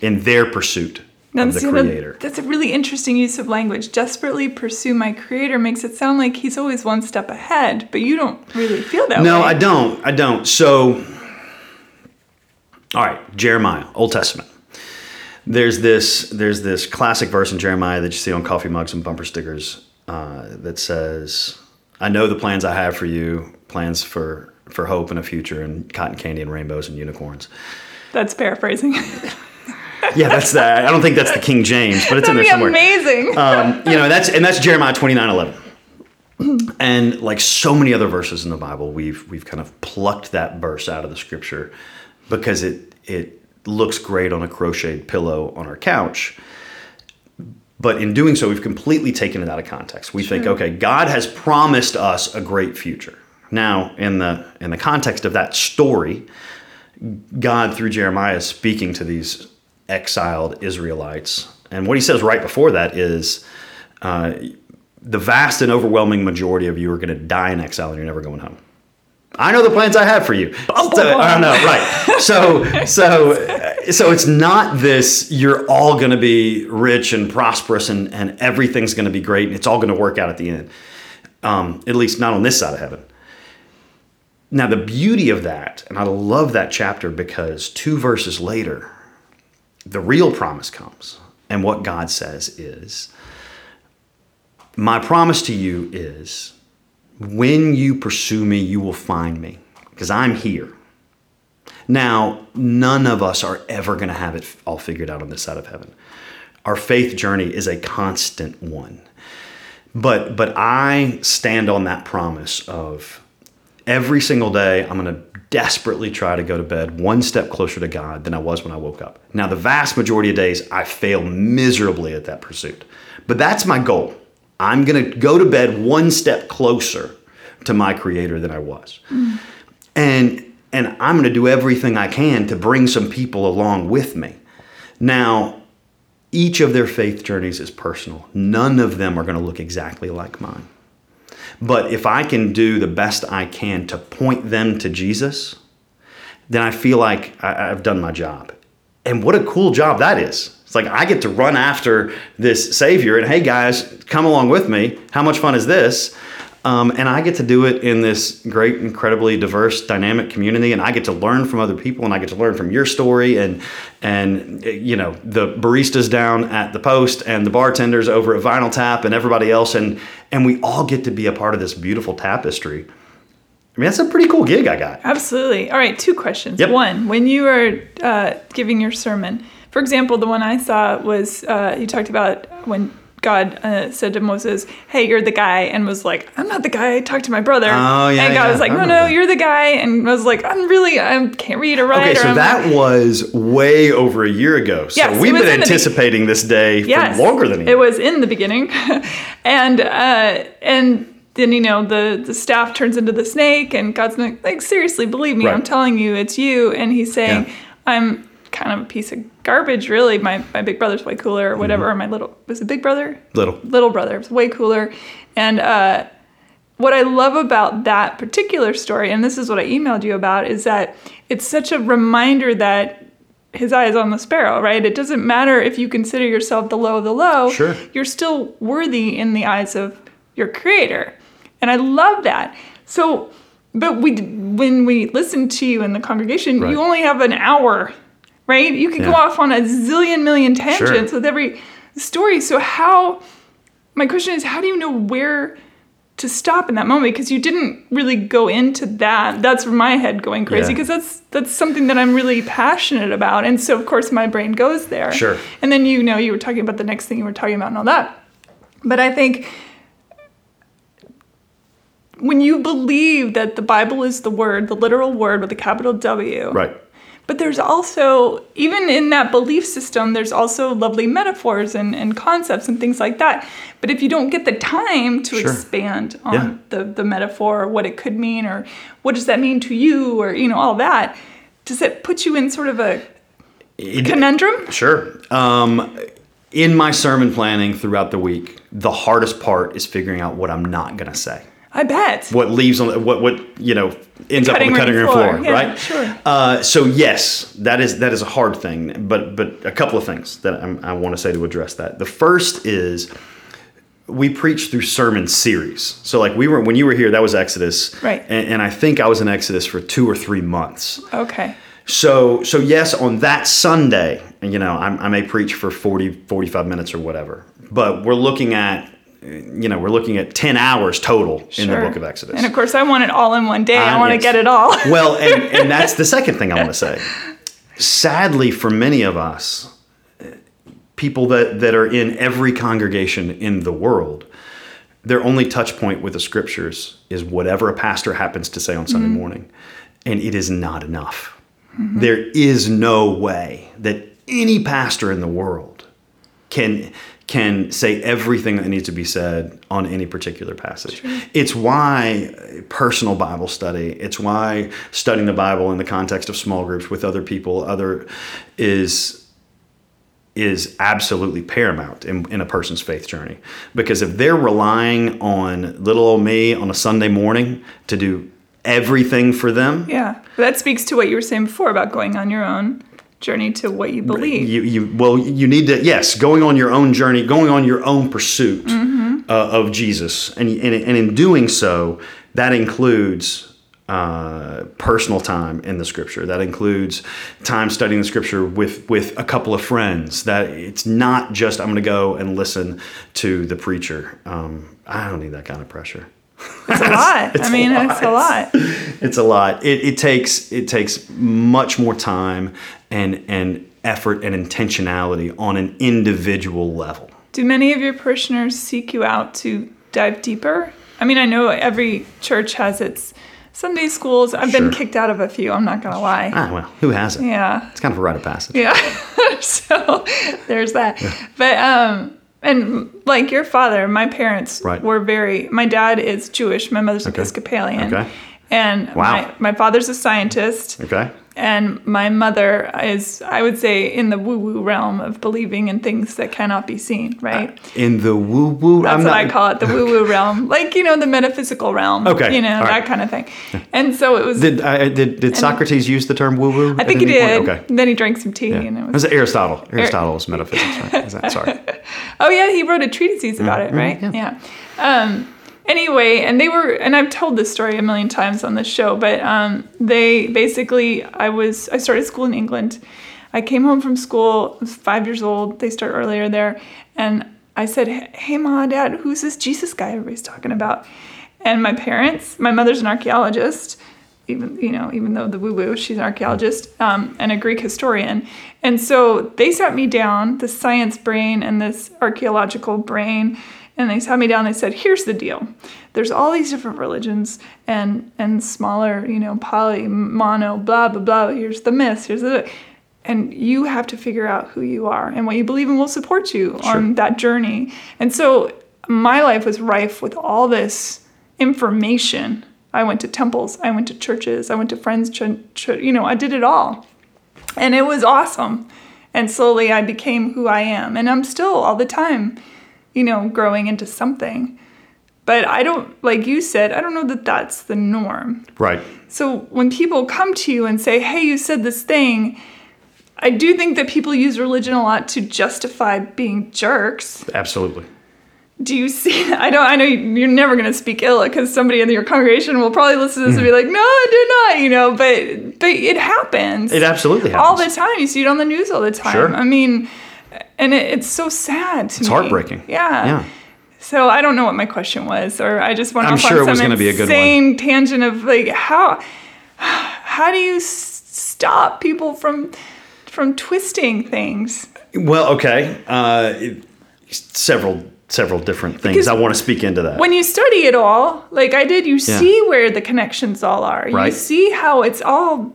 in their pursuit of the Creator. That's a really interesting use of language. Desperately pursue my Creator makes it sound like he's always one step ahead, but you don't really feel that way. No, I don't. So, all right, Jeremiah, Old Testament. There's this classic verse in Jeremiah that you see on coffee mugs and bumper stickers that says, I know the plans I have for you, plans for hope and a future, and cotton candy and rainbows and unicorns. That's paraphrasing. Yeah, that's that. I don't think that's the King James, but it's in there somewhere. Amazing. That's Jeremiah 29:11. And like so many other verses in the Bible, we've kind of plucked that verse out of the scripture because it looks great on a crocheted pillow on our couch. But in doing so, we've completely taken it out of context. We think, okay, God has promised us a great future. Now, in the context of that story, God, through Jeremiah, is speaking to these exiled Israelites. And what he says right before that is, the vast and overwhelming majority of you are going to die in exile and you're never going home. I know the plans I have for you. I don't know, right. So it's not this, you're all going to be rich and prosperous and everything's going to be great and it's all going to work out at the end. At least not on this side of heaven. Now, the beauty of that, and I love that chapter because 2 verses later, the real promise comes. And what God says is, my promise to you is, when you pursue me, you will find me because I'm here. Now, none of us are ever going to have it all figured out on this side of heaven. Our faith journey is a constant one. But I stand on that promise of, every single day, I'm going to desperately try to go to bed one step closer to God than I was when I woke up. Now, the vast majority of days, I fail miserably at that pursuit. But that's my goal. I'm going to go to bed one step closer to my Creator than I was. Mm. And I'm going to do everything I can to bring some people along with me. Now, each of their faith journeys is personal. None of them are going to look exactly like mine. But if I can do the best I can to point them to Jesus, then I feel like I've done my job. And what a cool job that is. It's like I get to run after this Savior and, hey, guys, come along with me. How much fun is this? And I get to do it in this great, incredibly diverse, dynamic community. And I get to learn from other people and I get to learn from your story and the baristas down at the Post and the bartenders over at Vinyl Tap and everybody else. And we all get to be a part of this beautiful tapestry. I mean, that's a pretty cool gig I got. Absolutely. All right. 2 questions. Yep. 1, when you were giving your sermon, for example, the one I saw was you talked about when God said to Moses, hey, you're the guy, and was like, I'm not the guy, I talked to my brother. Oh, yeah, and God was like, no, you're the guy, and was like, I can't read or write. Okay, so that was way over a year ago. So yes, we've been anticipating this day for longer than a year. It was in the beginning. And then, the staff turns into the snake, and God's like, seriously, believe me, right. I'm telling you, it's you. And he's saying, I'm kind of a piece of garbage, really. My big brother's way cooler or whatever. Mm-hmm. Or was it big brother? Little brother. It was way cooler. And what I love about that particular story, and this is what I emailed you about, is that it's such a reminder that his eye is on the sparrow, right? It doesn't matter if you consider yourself the low of the low. Sure. You're still worthy in the eyes of your Creator. And I love that. So, but when we listen to you in the congregation, right, you only have an hour, right? You could go off on a zillion million tangents with every story. So how my question is, how do you know where to stop in that moment? Because you didn't really go into that. That's where my head going crazy, because that's something that I'm really passionate about. And so, of course, my brain goes there. Sure. And then, you know, you were talking about the next thing you were talking about and all that. But I think when you believe that the Bible is the word, the literal word with a capital W. Right. But there's also, even in that belief system, there's also lovely metaphors and concepts and things like that. But if you don't get the time to expand on the metaphor, or what it could mean, or what does that mean to you, or, you know, all that, does it put you in sort of a conundrum? Sure. In my sermon planning throughout the week, the hardest part is figuring out what I'm not going to say. I bet. What leaves on what you know ends up on the cutting room floor, right? Yeah, sure. So yes, that is a hard thing. But a couple of things that I want to say to address that. The first is we preach through sermon series. So like when you were here, that was Exodus, right? And I think I was in Exodus for 2 or 3 months. Okay. So yes, on that Sunday, you know, I may preach for 40, 45 minutes or whatever. But we're looking at. You know, we're looking at 10 hours total in the book of Exodus. And of course, I want it all in one day. I want to get it all. Well, and that's the second thing I want to say. Sadly, for many of us, people that are in every congregation in the world, their only touch point with the scriptures is whatever a pastor happens to say on Sunday morning. And it is not enough. Mm-hmm. There is no way that any pastor in the world can say everything that needs to be said on any particular passage. Sure. It's why personal Bible study, it's why studying the Bible in the context of small groups with other people, is absolutely paramount in a person's faith journey. Because if they're relying on little old me on a Sunday morning to do everything for them. Yeah, that speaks to what you were saying before about going on your own journey to what you believe. You need to, going on your own journey, going on your own pursuit of Jesus. And in doing so, that includes personal time in the scripture. That includes time studying the scripture with a couple of friends. That it's not just, I'm going to go and listen to the preacher. I don't need that kind of pressure. It's a lot. It's a lot. It's a lot. It takes much more time and effort and intentionality on an individual level. Do many of your parishioners seek you out to dive deeper? I mean, I know every church has its Sunday schools. I've been kicked out of a few, I'm not going to lie. Ah, well, who hasn't? Yeah. It's kind of a rite of passage. Yeah. So there's that. Yeah. But, and like your father, my parents were very... My dad is Jewish. My mother's Episcopalian. Okay. And my father's a scientist. Okay. And my mother is, I would say, in the woo-woo realm of believing in things that cannot be seen, right? In the woo-woo... That's what I call it, the woo-woo realm. Like, you know, the metaphysical realm. Okay. You know, that kind of thing. And so it was... Did Socrates use the term woo-woo? I think he did. Okay. And then he drank some tea. Yeah. And it was Aristotle. Aristotle's metaphysics, right? Sorry. Oh, yeah, he wrote a treatise about it, right? Yeah. Anyway, and they were, and I've told this story a million times on this show, but they basically, I started school in England. I came home from school, I was 5 years old, they start earlier there, and I said, hey, Ma, Dad, who's this Jesus guy everybody's talking about? And my parents, my mother's an archaeologist, even though the woo-woo, she's an archaeologist, and a Greek historian. And so they sat me down, the science brain and this archaeological brain, and they sat me down and they said, here's the deal. There's all these different religions and smaller, you know, poly, mono, blah, blah, blah. Here's the myths. And you have to figure out who you are and what you believe in will support you on that journey. And so my life was rife with all this information. I went to temples. I went to churches. I went to friends. You know, I did it all. And it was awesome. And slowly I became who I am. And I'm still all the time, you know, growing into something. But I don't, like you said, I don't know that that's the norm. Right. So when people come to you and say, hey, you said this thing, I do think that people use religion a lot to justify being jerks. Absolutely. Do you see, I know you're never going to speak ill because somebody in your congregation will probably listen to this and be like, no, I did not, you know, but it happens. It absolutely happens. All the time. You see it on the news all the time. Sure. I mean... And it's so sad to me. It's heartbreaking. Yeah. So I don't know what my question was, or I just went off on some insane tangent of like how do you stop people from twisting things? Well, okay, several different things. Because I want to speak into that. When you study it all, like I did, you see where the connections all are. Right? You see how it's all.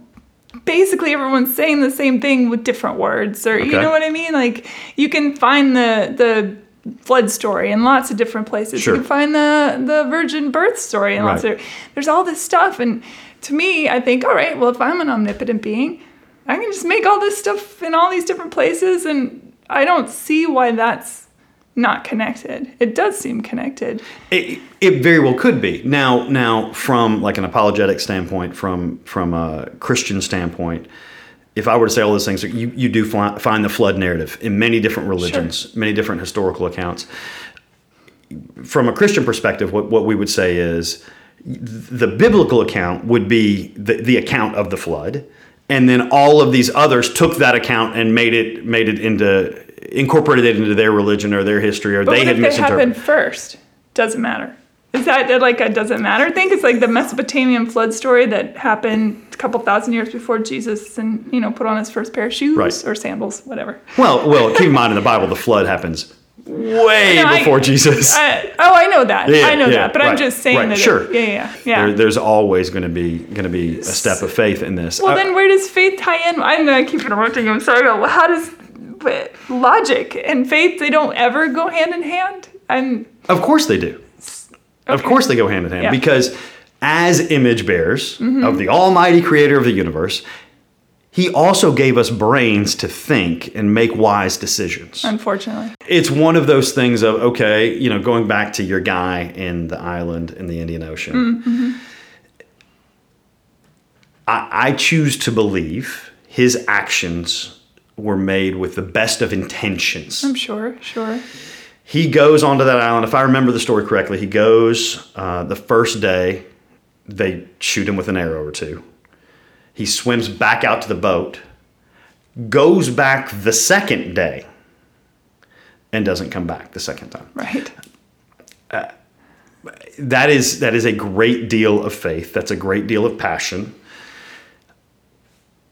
Basically, everyone's saying the same thing with different words, or you know what I mean? Like, you can find the flood story in lots of different places. Sure. You can find the virgin birth story in lots of... There's all this stuff, and to me, I think, all right, well, if I'm an omnipotent being, I can just make all this stuff in all these different places, and I don't see why that's not connected. It does seem connected. It very well could be. Now, from like an apologetic standpoint, from a Christian standpoint, if I were to say all those things, you do find the flood narrative in many different religions, many different historical accounts. From a Christian perspective, what we would say is the biblical account would be the account of the flood, and then all of these others took that account and made it into... incorporated it into their religion or their history, or they had misinterpreted. But what if they happened first? Doesn't matter. Is that like a doesn't matter thing? It's like the Mesopotamian flood story that happened a couple thousand years before Jesus, and put on his first pair of shoes or sandals, whatever. Well, keep in mind in the Bible, the flood happens before Jesus. I know that. Yeah, I know that, but I'm just saying that. Sure. There's always going to be a step of faith in this. Well, then where does faith tie in? I'm going to keep interrupting. I'm sorry. But logic and faith, they don't ever go hand in hand. Of course they do. Okay. Of course they go hand in hand because as image bearers of the almighty creator of the universe, he also gave us brains to think and make wise decisions. Unfortunately. It's one of those things of, okay, going back to your guy in the island in the Indian Ocean. Mm-hmm. I choose to believe his actions were made with the best of intentions. I'm sure. He goes onto that island. If I remember the story correctly, he goes the first day, they shoot him with an arrow or two. He swims back out to the boat, goes back the second day, and doesn't come back the second time. Right. That is a great deal of faith. That's a great deal of passion.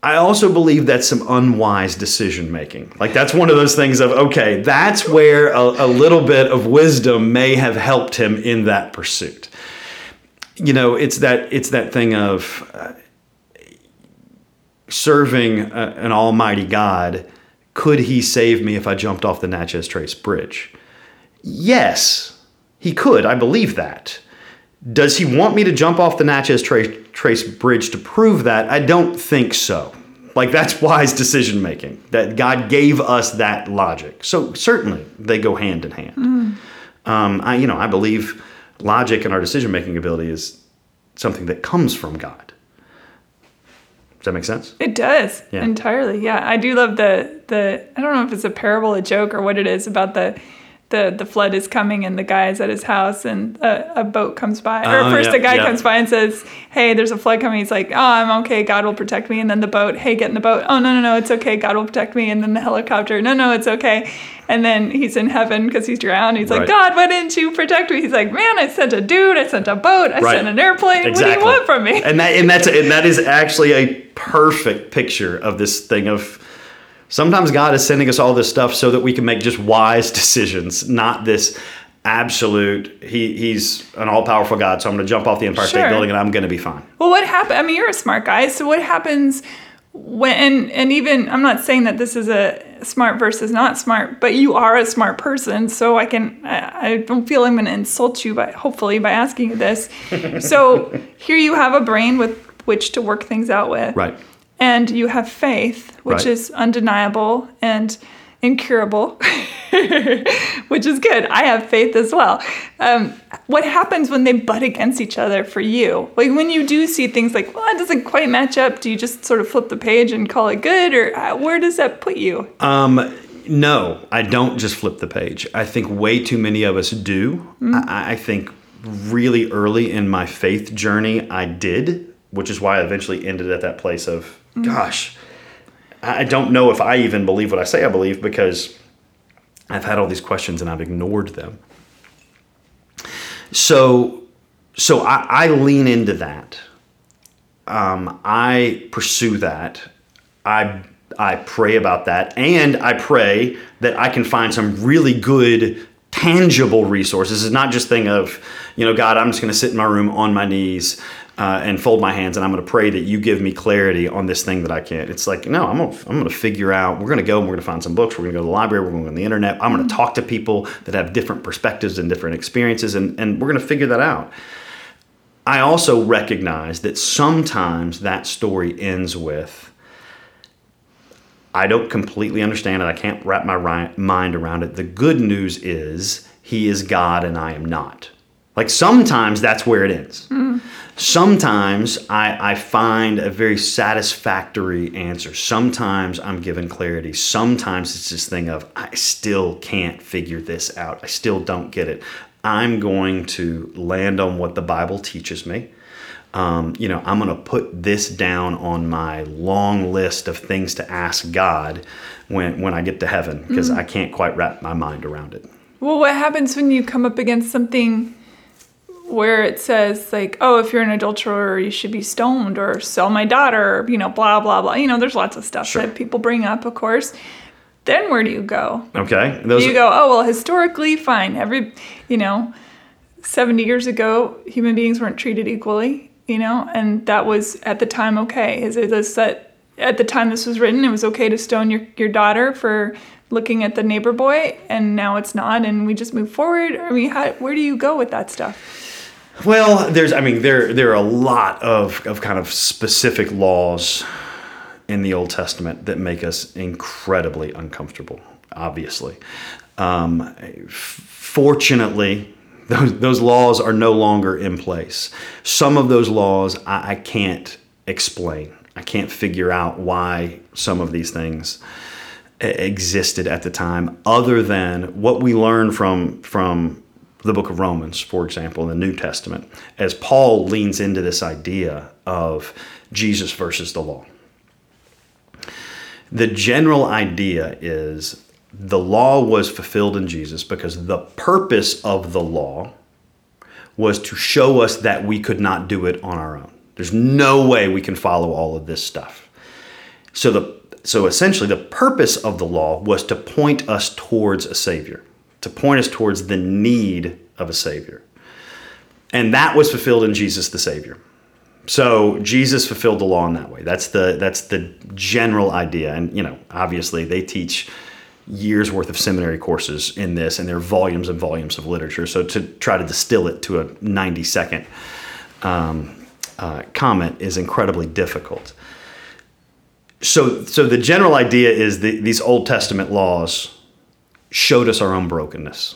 I also believe that's some unwise decision-making. Like, that's one of those things of, okay, that's where a little bit of wisdom may have helped him in that pursuit. It's that thing of serving an almighty God. Could he save me if I jumped off the Natchez Trace bridge? Yes, he could. I believe that. Does he want me to jump off the Natchez Trace bridge to prove that? I don't think so. Like, that's wise decision making. That God gave us that logic. So certainly they go hand in hand. I believe logic and our decision making ability is something that comes from God. Does that make sense? It does entirely. Yeah, I do love the. I don't know if it's a parable, a joke, or what it is about the flood is coming and the guy's at his house and a boat comes by. Or first a guy comes by and says, hey, there's a flood coming. He's like, oh, I'm okay. God will protect me. And then the boat, hey, get in the boat. Oh, no, it's okay. God will protect me. And then the helicopter, no, it's okay. And then he's in heaven because he's drowned. He's like, God, why didn't you protect me? He's like, man, I sent a dude. I sent a boat. I sent an airplane. Exactly. What do you want from me? And that is actually a perfect picture of this thing of, sometimes God is sending us all this stuff so that we can make just wise decisions, not this absolute, he's an all-powerful God, so I'm going to jump off the Empire State Building and I'm going to be fine. Well, what happens? I mean, you're a smart guy, so what happens when, and even, I'm not saying that this is a smart versus not smart, but you are a smart person, so I don't feel I'm going to insult you, but hopefully by asking you this. So here you have a brain with which to work things out with. Right. And you have faith, which is undeniable and incurable, which is good. I have faith as well. What happens when they butt against each other for you? Like when you do see things like, well, it doesn't quite match up. Do you just sort of flip the page and call it good? Or where does that put you? No, I don't just flip the page. I think way too many of us do. Mm-hmm. I think really early in my faith journey, I did. Which is why I eventually ended at that place of, gosh, I don't know if I even believe what I say I believe because I've had all these questions and I've ignored them. So I lean into that. I pursue that. I pray about that, and I pray that I can find some really good, tangible resources. It's not just thing of, you know, God, I'm just going to sit in my room on my knees and fold my hands, and I'm going to pray that you give me clarity on this thing that I can't. It's like, no, I'm going to figure out. We're going to go and we're going to find some books. We're going to go to the library. We're going to go on the internet. I'm going to talk to people that have different perspectives and different experiences, and we're going to figure that out. I also recognize that sometimes that story ends with, I don't completely understand it. I can't wrap my mind around it. The good news is he is God and I am not. Like sometimes that's where it ends. Mm. Sometimes I find a very satisfactory answer. Sometimes I'm given clarity. Sometimes it's this thing of, I still can't figure this out. I still don't get it. I'm going to land on what the Bible teaches me. You know, I'm going to put this down on my long list of things to ask God when I get to heaven, because I can't quite wrap my mind around it. Well, what happens when you come up against something where it says like, oh, if you're an adulterer, you should be stoned, or sell my daughter, you know, blah, blah, blah. You know, there's lots of stuff that people bring up, of course. Then where do you go? Okay. Do you go, oh, well, historically, fine. 70 years ago, human beings weren't treated equally. You know, and that was at the time okay. At the time this was written, it was okay to stone your daughter for looking at the neighbor boy, and now it's not, and we just move forward. I mean, where do you go with that stuff? Well, there are a lot of kind of specific laws in the Old Testament that make us incredibly uncomfortable, obviously. Fortunately, those laws are no longer in place. Some of those laws I can't explain. I can't figure out why some of these things existed at the time, other than what we learn from the book of Romans, for example, in the New Testament, as Paul leans into this idea of Jesus versus the law. The general idea is, the law was fulfilled in Jesus because the purpose of the law was to show us that we could not do it on our own. There's no way we can follow all of this stuff. So essentially the purpose of the law was to point us towards a Savior, to point us towards the need of a Savior. And that was fulfilled in Jesus the Savior. So Jesus fulfilled the law in that way. That's the general idea. And, you know, obviously they teach years worth of seminary courses in this, and there are volumes and volumes of literature. So to try to distill it to a 90-second comment is incredibly difficult. So the general idea is that these Old Testament laws showed us our own brokenness.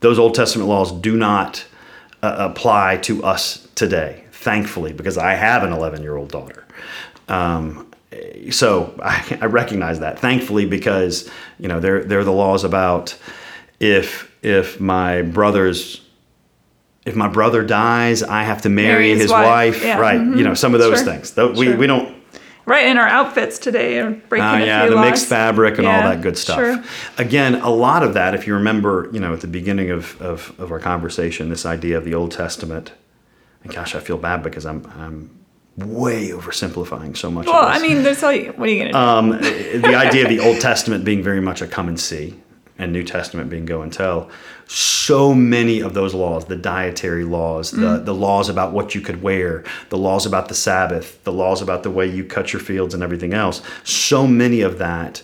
Those Old Testament laws do not apply to us today, thankfully, because I have an 11-year-old daughter. So I recognize that, thankfully, because, you know, there are the laws about if my brother dies, I have to marry his wife. Yeah. Right. Mm-hmm. You know, some of those things. We don't. Right. And our outfits today are breaking a few laws. Mixed fabric and all that good stuff. Sure. Again, a lot of that, if you remember, you know, at the beginning of our conversation, this idea of the Old Testament. And gosh, I feel bad because I'm way oversimplifying so much. Well, I mean, there's like, what are you going to do? The idea of the Old Testament being very much a come and see, and New Testament being go and tell. So many of those laws, the dietary laws, the laws about what you could wear, the laws about the Sabbath, the laws about the way you cut your fields and everything else. So many of that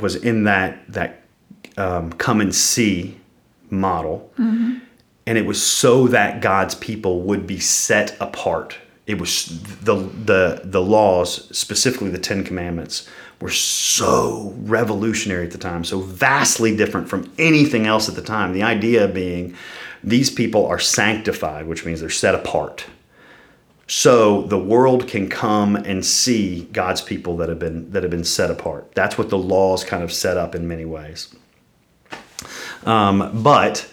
was in that come and see model. Mm-hmm. And it was so that God's people would be set apart. It was the laws, specifically the Ten Commandments, were so revolutionary at the time, so vastly different from anything else at the time. The idea being these people are sanctified, which means they're set apart. So the world can come and see God's people that have been set apart. That's what the laws kind of set up in many ways. But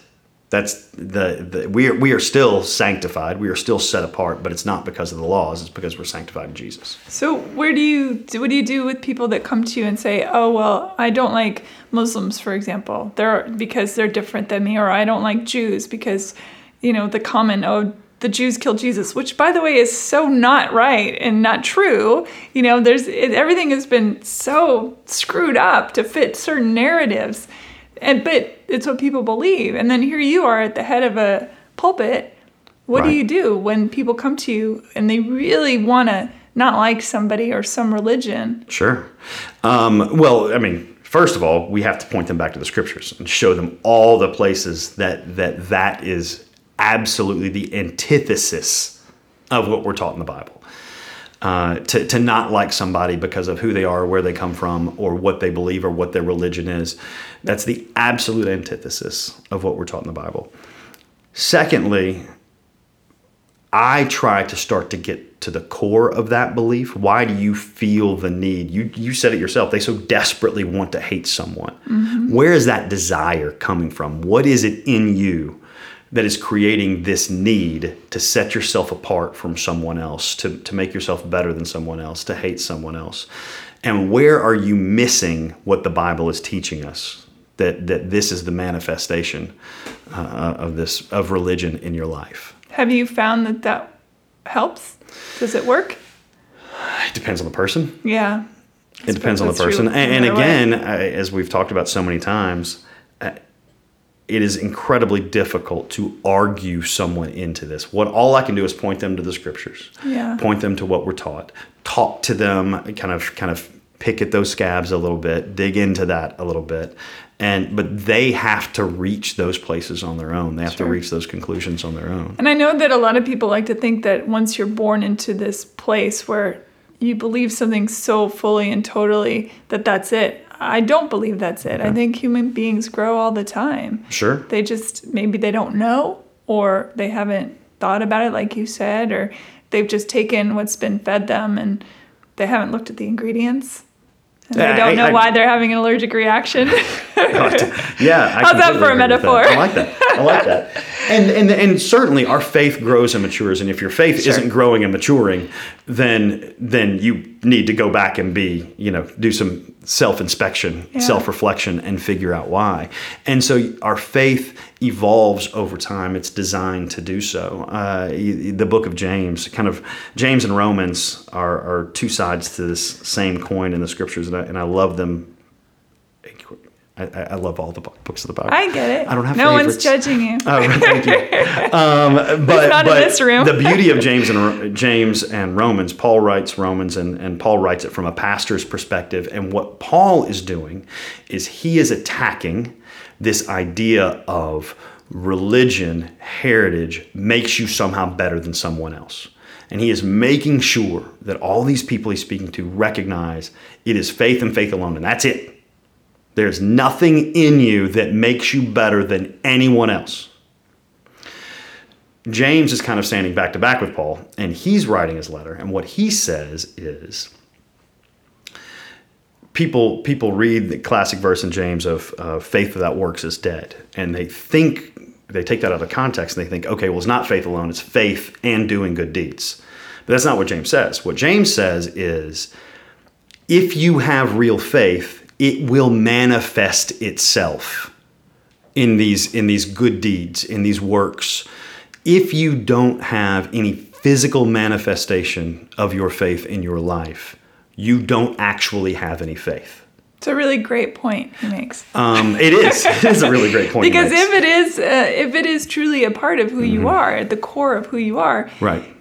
That's the we are still sanctified. We are still set apart, but it's not because of the laws. It's because we're sanctified in Jesus. So what do you do with people that come to you and say, oh, well, I don't like Muslims, for example, because they're different than me, or I don't like Jews because, you know, the comment, oh, the Jews killed Jesus, which, by the way, is so not right and not true. You know, everything has been so screwed up to fit certain narratives. But it's what people believe. And then here you are at the head of a pulpit. What do you do when people come to you and they really want to not like somebody or some religion? Sure. Well, I mean, first of all, we have to point them back to the scriptures and show them all the places that is absolutely the antithesis of what we're taught in the Bible. To not like somebody because of who they are, where they come from, or what they believe, or what their religion is. That's the absolute antithesis of what we're taught in the Bible. Secondly, I try to start to get to the core of that belief. Why do you feel the need? You said it yourself. They so desperately want to hate someone. Mm-hmm. Where is that desire coming from? What is it in you that is creating this need to set yourself apart from someone else, to make yourself better than someone else, to hate someone else? And where are you missing what the Bible is teaching us, that this is the manifestation of religion in your life? Have you found that helps? Does it work? It depends on the person. Yeah. It depends on the person. And again, as we've talked about so many times, it is incredibly difficult to argue someone into this. All I can do is point them to the scriptures, point them to what we're taught, talk to them, kind of pick at those scabs a little bit, dig into that a little bit, but they have to reach those places on their own. They have to reach those conclusions on their own. And I know that a lot of people like to think that once you're born into this place where you believe something so fully and totally that that's it. I don't believe that's it. Okay. I think human beings grow all the time. Sure. They just, maybe they don't know, or they haven't thought about it like you said, or they've just taken what's been fed them and they haven't looked at the ingredients. And they don't know why they're having an allergic reaction. How's that for a metaphor? I like that. And certainly our faith grows and matures. And if your faith isn't growing and maturing, then you need to go back and do some self-inspection, self-reflection, and figure out why. And so our faith evolves over time. It's designed to do so. The book of James, James and Romans are two sides to this same coin in the scriptures, and I love them. I love all the books of the Bible. I get it. I don't have favorites. No one's judging you. Thank you. But in this room. The beauty of James and Romans, Paul writes Romans, and Paul writes it from a pastor's perspective. And what Paul is doing is he is attacking this idea of religion, heritage, makes you somehow better than someone else. And he is making sure that all these people he's speaking to recognize it is faith and faith alone, and that's it. There's nothing in you that makes you better than anyone else. James is kind of standing back to back with Paul, and he's writing his letter. And what he says is, people read the classic verse in James of faith without works is dead. And they take that out of context and they think, okay, well, it's not faith alone. It's faith and doing good deeds. But that's not what James says. What James says is, if you have real faith, it will manifest itself in these good deeds, in these works. If you don't have any physical manifestation of your faith in your life, you don't actually have any faith. It's a really great point he makes. It is. It is a really great point. Because if it is truly a part of who you are, at the core of who you are, right,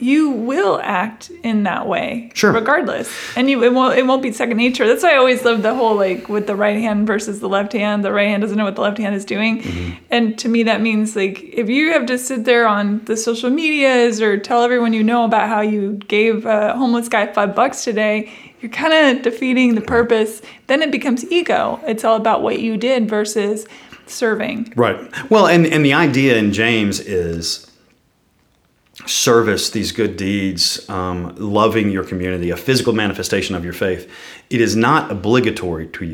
you will act in that way, regardless, and it won't be second nature. That's why I always love the whole, like, with the right hand versus the left hand. The right hand doesn't know what the left hand is doing, and to me that means, like, if you have to sit there on the social medias or tell everyone you know about how you gave a homeless guy $5 today, you're kind of defeating the purpose. Then it becomes ego. It's all about what you did versus serving. Right. Well, and the idea in James is service, these good deeds, loving your community, a physical manifestation of your faith. It is not obligatory to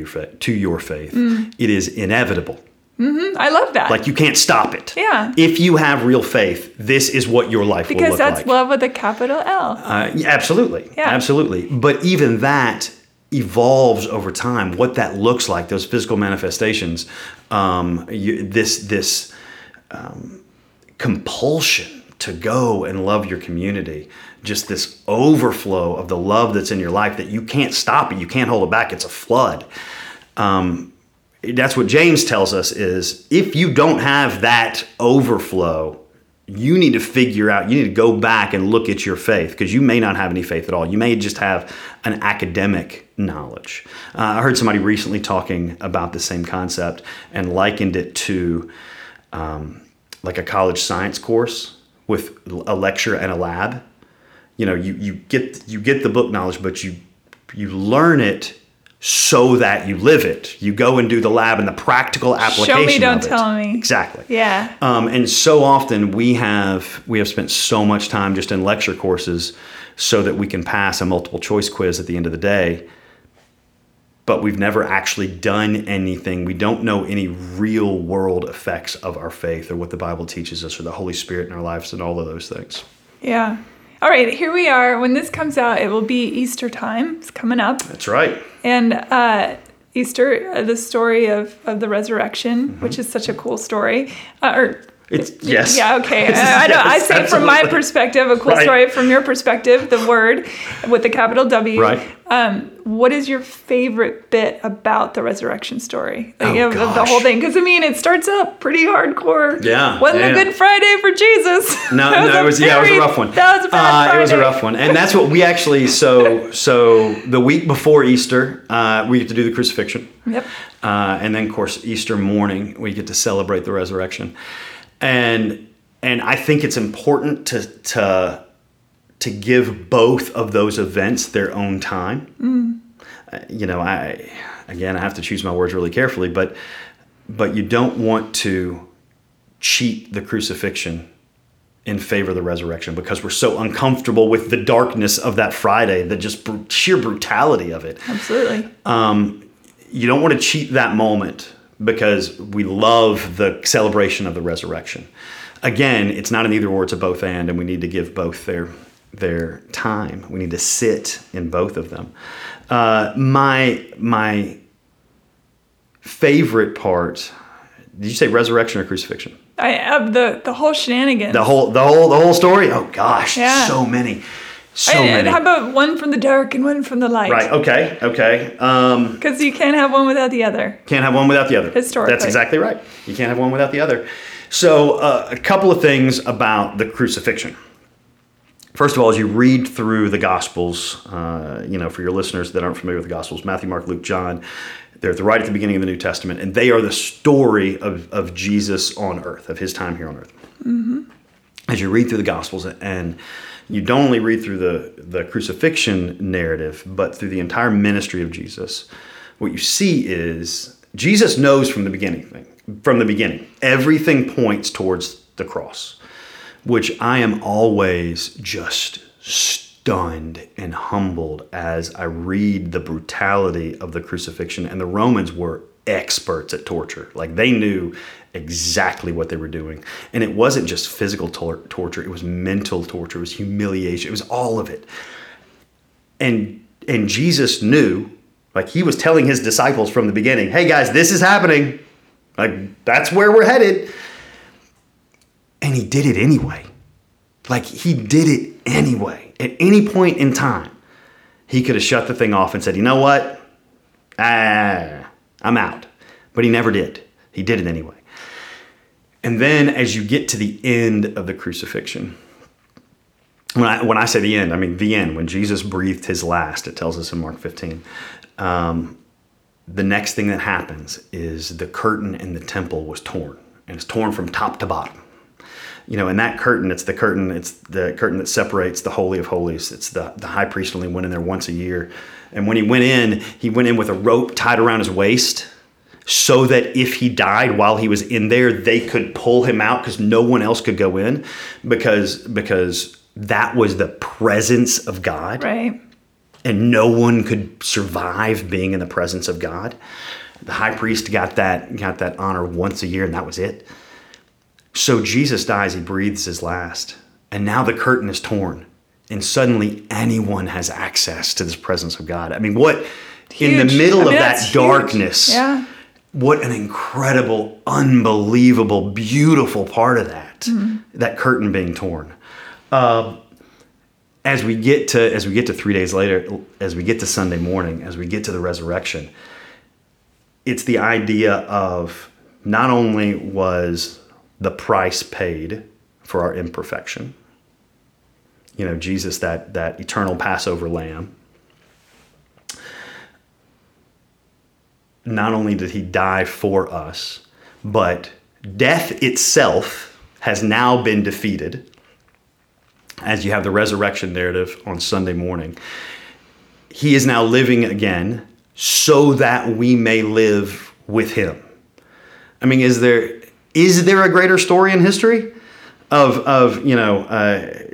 your faith. It is inevitable. Mm-hmm. I love that. Like, you can't stop it. Yeah. If you have real faith, this is what your life will look like. Because that's love with a capital L. Absolutely. Yeah. Absolutely. But even that evolves over time. What that looks like, those physical manifestations, this compulsion to go and love your community, just this overflow of the love that's in your life that you can't stop it. You can't hold it back. It's a flood. That's what James tells us is, if you don't have that overflow, you need to figure out, you need to go back and look at your faith, because you may not have any faith at all. You may just have an academic knowledge. I heard somebody recently talking about the same concept and likened it to like a college science course with a lecture and a lab. You know, you get the book knowledge, but you learn it so that you live it. You go and do the lab and the practical application of it. Show me, don't tell me. Exactly. Yeah. And so often we have spent so much time just in lecture courses so that we can pass a multiple choice quiz at the end of the day, but we've never actually done anything. We don't know any real world effects of our faith or what the Bible teaches us or the Holy Spirit in our lives and all of those things. Yeah. All right, here we are. When this comes out, it will be Easter time. It's coming up. That's right. And Easter, the story of the resurrection, mm-hmm. which is such a cool story. Yes. Yeah, okay. I know. Yes, I say absolutely. From my perspective, a cool right. story. From your perspective, the word with the capital W. Right. What is your favorite bit about the resurrection story? Like, the whole thing? Because, I mean, it starts up pretty hardcore. Yeah. Wasn't a Good Friday for Jesus. It was a rough one. That was a bad Friday. It was a rough one. And that's what we actually, so the week before Easter, we get to do the crucifixion. Yep. And then, of course, Easter morning, we get to celebrate the resurrection. And I think it's important to give both of those events their own time. Mm. I have to choose my words really carefully, but you don't want to cheat the crucifixion in favor of the resurrection, because we're so uncomfortable with the darkness of that Friday, the just sheer brutality of it. Absolutely. You don't want to cheat that moment, because we love the celebration of the resurrection. Again, it's not an either or, it's a both and we need to give both their time. We need to sit in both of them. My favorite part, did you say resurrection or crucifixion? The whole shenanigans. The whole story? Oh gosh, yeah. So many. How about one from the dark and one from the light? Right. Okay. Because you can't have one without the other. Historically. That's exactly right. You can't have one without the other. So a couple of things about the crucifixion. First of all, as you read through the Gospels, for your listeners that aren't familiar with the Gospels, Matthew, Mark, Luke, John, they're right at the beginning of the New Testament, and they are the story of Jesus on earth, of his time here on earth. Mm-hmm. As you read through the Gospels, and you don't only read through the crucifixion narrative, but through the entire ministry of Jesus, what you see is Jesus knows from the beginning. Everything points towards the cross, which I am always just stunned and humbled as I read the brutality of the crucifixion. And the Romans were experts at torture. Like, they knew exactly what they were doing. And it wasn't just physical torture. It was mental torture. It was humiliation. It was all of it. And Jesus knew, like, he was telling his disciples from the beginning, hey guys, this is happening. Like, that's where we're headed. And he did it anyway. At any point in time, he could have shut the thing off and said, you know what? I'm out. But he never did. He did it anyway. And then as you get to the end of the crucifixion, when I say the end, I mean the end, when Jesus breathed his last, it tells us in Mark 15, the next thing that happens is the curtain in the temple was torn, and it's torn from top to bottom. And that curtain, it's the curtain that separates the Holy of Holies. It's the high priest only went in there once a year. And when he went in with a rope tied around his waist, so that if he died while he was in there, they could pull him out, because no one else could go in, because that was the presence of God. Right. And no one could survive being in the presence of God. The high priest got that honor once a year, and that was it. So Jesus dies, he breathes his last, and now the curtain is torn, and suddenly anyone has access to this presence of God. I mean, what huge. In the middle of that darkness, yeah. What an incredible, unbelievable, beautiful part of that, mm-hmm. that curtain being torn. As we get to 3 days later, as we get to Sunday morning, as we get to the resurrection, it's the idea of not only was the price paid for our imperfection, you know, Jesus, that eternal Passover lamb, not only did he die for us, but death itself has now been defeated. As you have the resurrection narrative on Sunday morning, he is now living again so that we may live with him. I mean, is there a greater story in history of the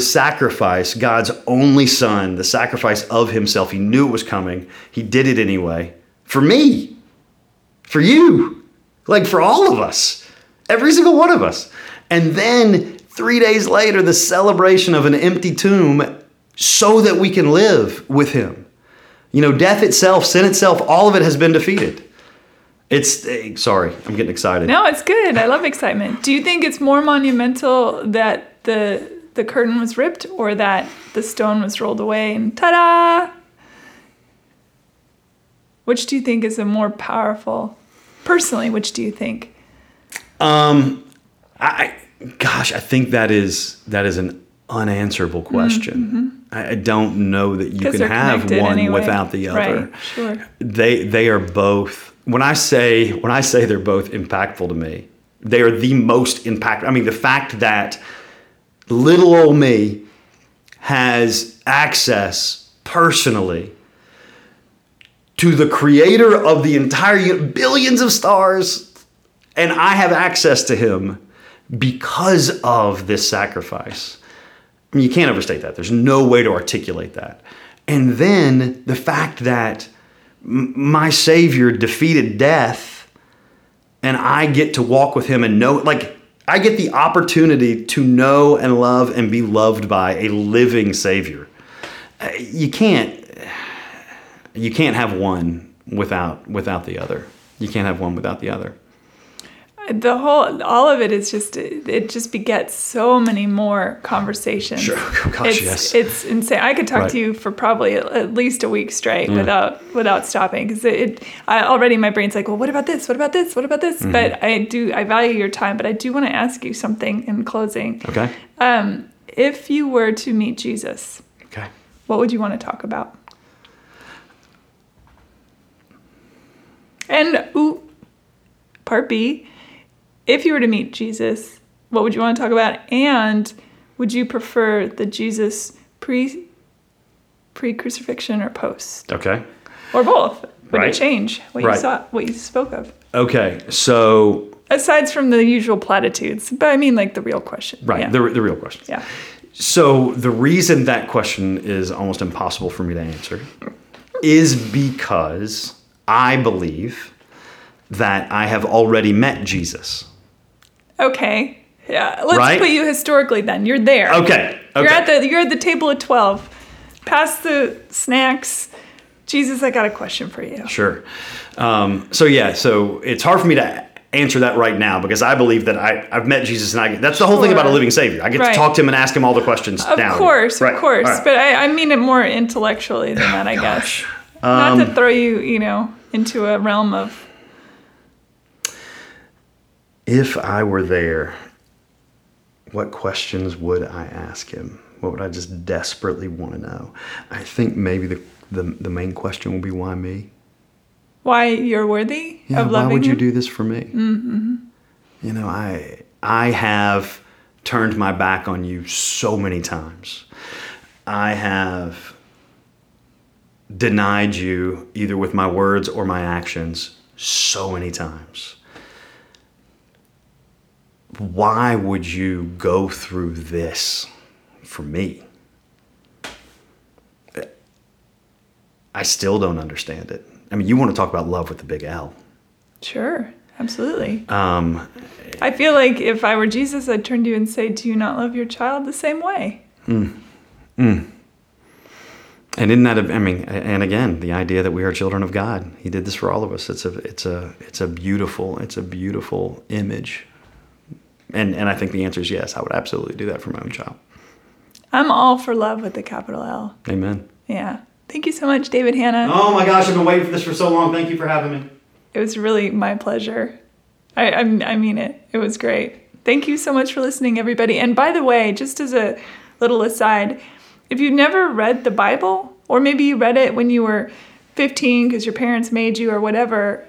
sacrifice, God's only son, the sacrifice of himself? He knew it was coming. He did it anyway. For me, for you, like for all of us, every single one of us. And then 3 days later, the celebration of an empty tomb so that we can live with him. You know, death itself, sin itself, all of it has been defeated. Sorry, I'm getting excited. No, it's good. I love excitement. Do you think it's more monumental that the curtain was ripped, or that the stone was rolled away and ta-da? Which do you think is a more powerful, personally, which do you think? I think that is an unanswerable question. Mm-hmm. I don't know that you can have one anyway. Without the other. Right, sure. They are both, when I say they're both impactful to me, they are the most impactful. I mean, the fact that little old me has access personally to the creator of the entire billions of stars, and I have access to him because of this sacrifice. I mean, you can't overstate that. There's no way to articulate that. And then the fact that my Savior defeated death, and I get to walk with him and know, like, I get the opportunity to know and love and be loved by a living Savior. You can't have one without the other. You can't have one without the other. The whole, all of it is just, it just begets so many more conversations. Sure, oh gosh, yes. It's insane. I could talk right. to you for probably at least a week straight yeah. without stopping. Because my brain's like, well, what about this? What about this? What about this? Mm-hmm. But I value your time, but I do want to ask you something in closing. Okay. If you were to meet Jesus, okay, what would you want to talk about? And part B, if you were to meet Jesus, what would you want to talk about? And would you prefer the Jesus pre-crucifixion or post? Okay. Or both? Would right. it change what right. you saw, what you spoke of? Okay, so aside from the usual platitudes, but I mean like the real question. Right, yeah. the real question. Yeah. So the reason that question is almost impossible for me to answer is because I believe that I have already met Jesus. Okay. Yeah. Let's right? put you historically then. You're there. Okay. You're at the table of 12. Past the snacks. Jesus, I got a question for you. Sure. So it's hard for me to answer that right now because I believe that I've met Jesus, and that's the whole sure. thing about a living Savior. I get right. to talk to him and ask him all the questions of now. Course, right. Of course. Right. But I mean it more intellectually than that, I gosh. Guess. Not to throw you, into a realm of... If I were there, what questions would I ask him? What would I just desperately want to know? I think maybe the main question will be, why me? Why you're worthy of loving him? Why would you do this for me? Mm-hmm. I have turned my back on you so many times. I have denied you either with my words or my actions so many times. Why would you go through this for me? I still don't understand it. I mean, you want to talk about love with a big L. Sure. Absolutely. I feel like if I were Jesus, I'd turn to you and say, do you not love your child the same way? Mm. Mm. And isn't that, I mean, and again, the idea that we are children of God. He did this for all of us. It's a beautiful image. And I think the answer is yes. I would absolutely do that for my own child. I'm all for love with a capital L. Amen. Yeah. Thank you so much, David Hanna. Oh my gosh, I've been waiting for this for so long. Thank you for having me. It was really my pleasure. I mean it. It was great. Thank you so much for listening, everybody. And by the way, just as a little aside, if you've never read the Bible, or maybe you read it when you were 15 because your parents made you or whatever,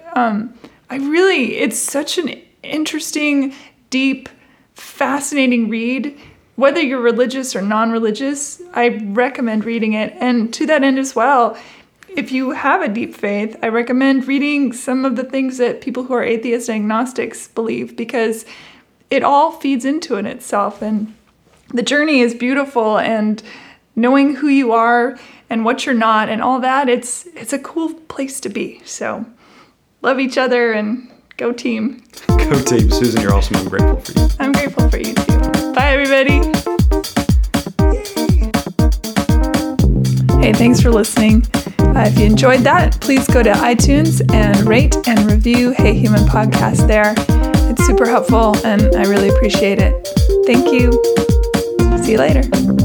it's such an interesting, deep, fascinating read. Whether you're religious or non-religious, I recommend reading it. And to that end as well, if you have a deep faith, I recommend reading some of the things that people who are atheists and agnostics believe, because it all feeds into it itself. And the journey is beautiful, and knowing who you are and what you're not and all that, it's a cool place to be. So love each other and go team. Go team. Susan, you're awesome. I'm grateful for you. I'm grateful for you too. Bye, everybody. Yay. Hey, thanks for listening. If you enjoyed that, please go to iTunes and rate and review Hey Human Podcast there. It's super helpful, and I really appreciate it. Thank you. See you later.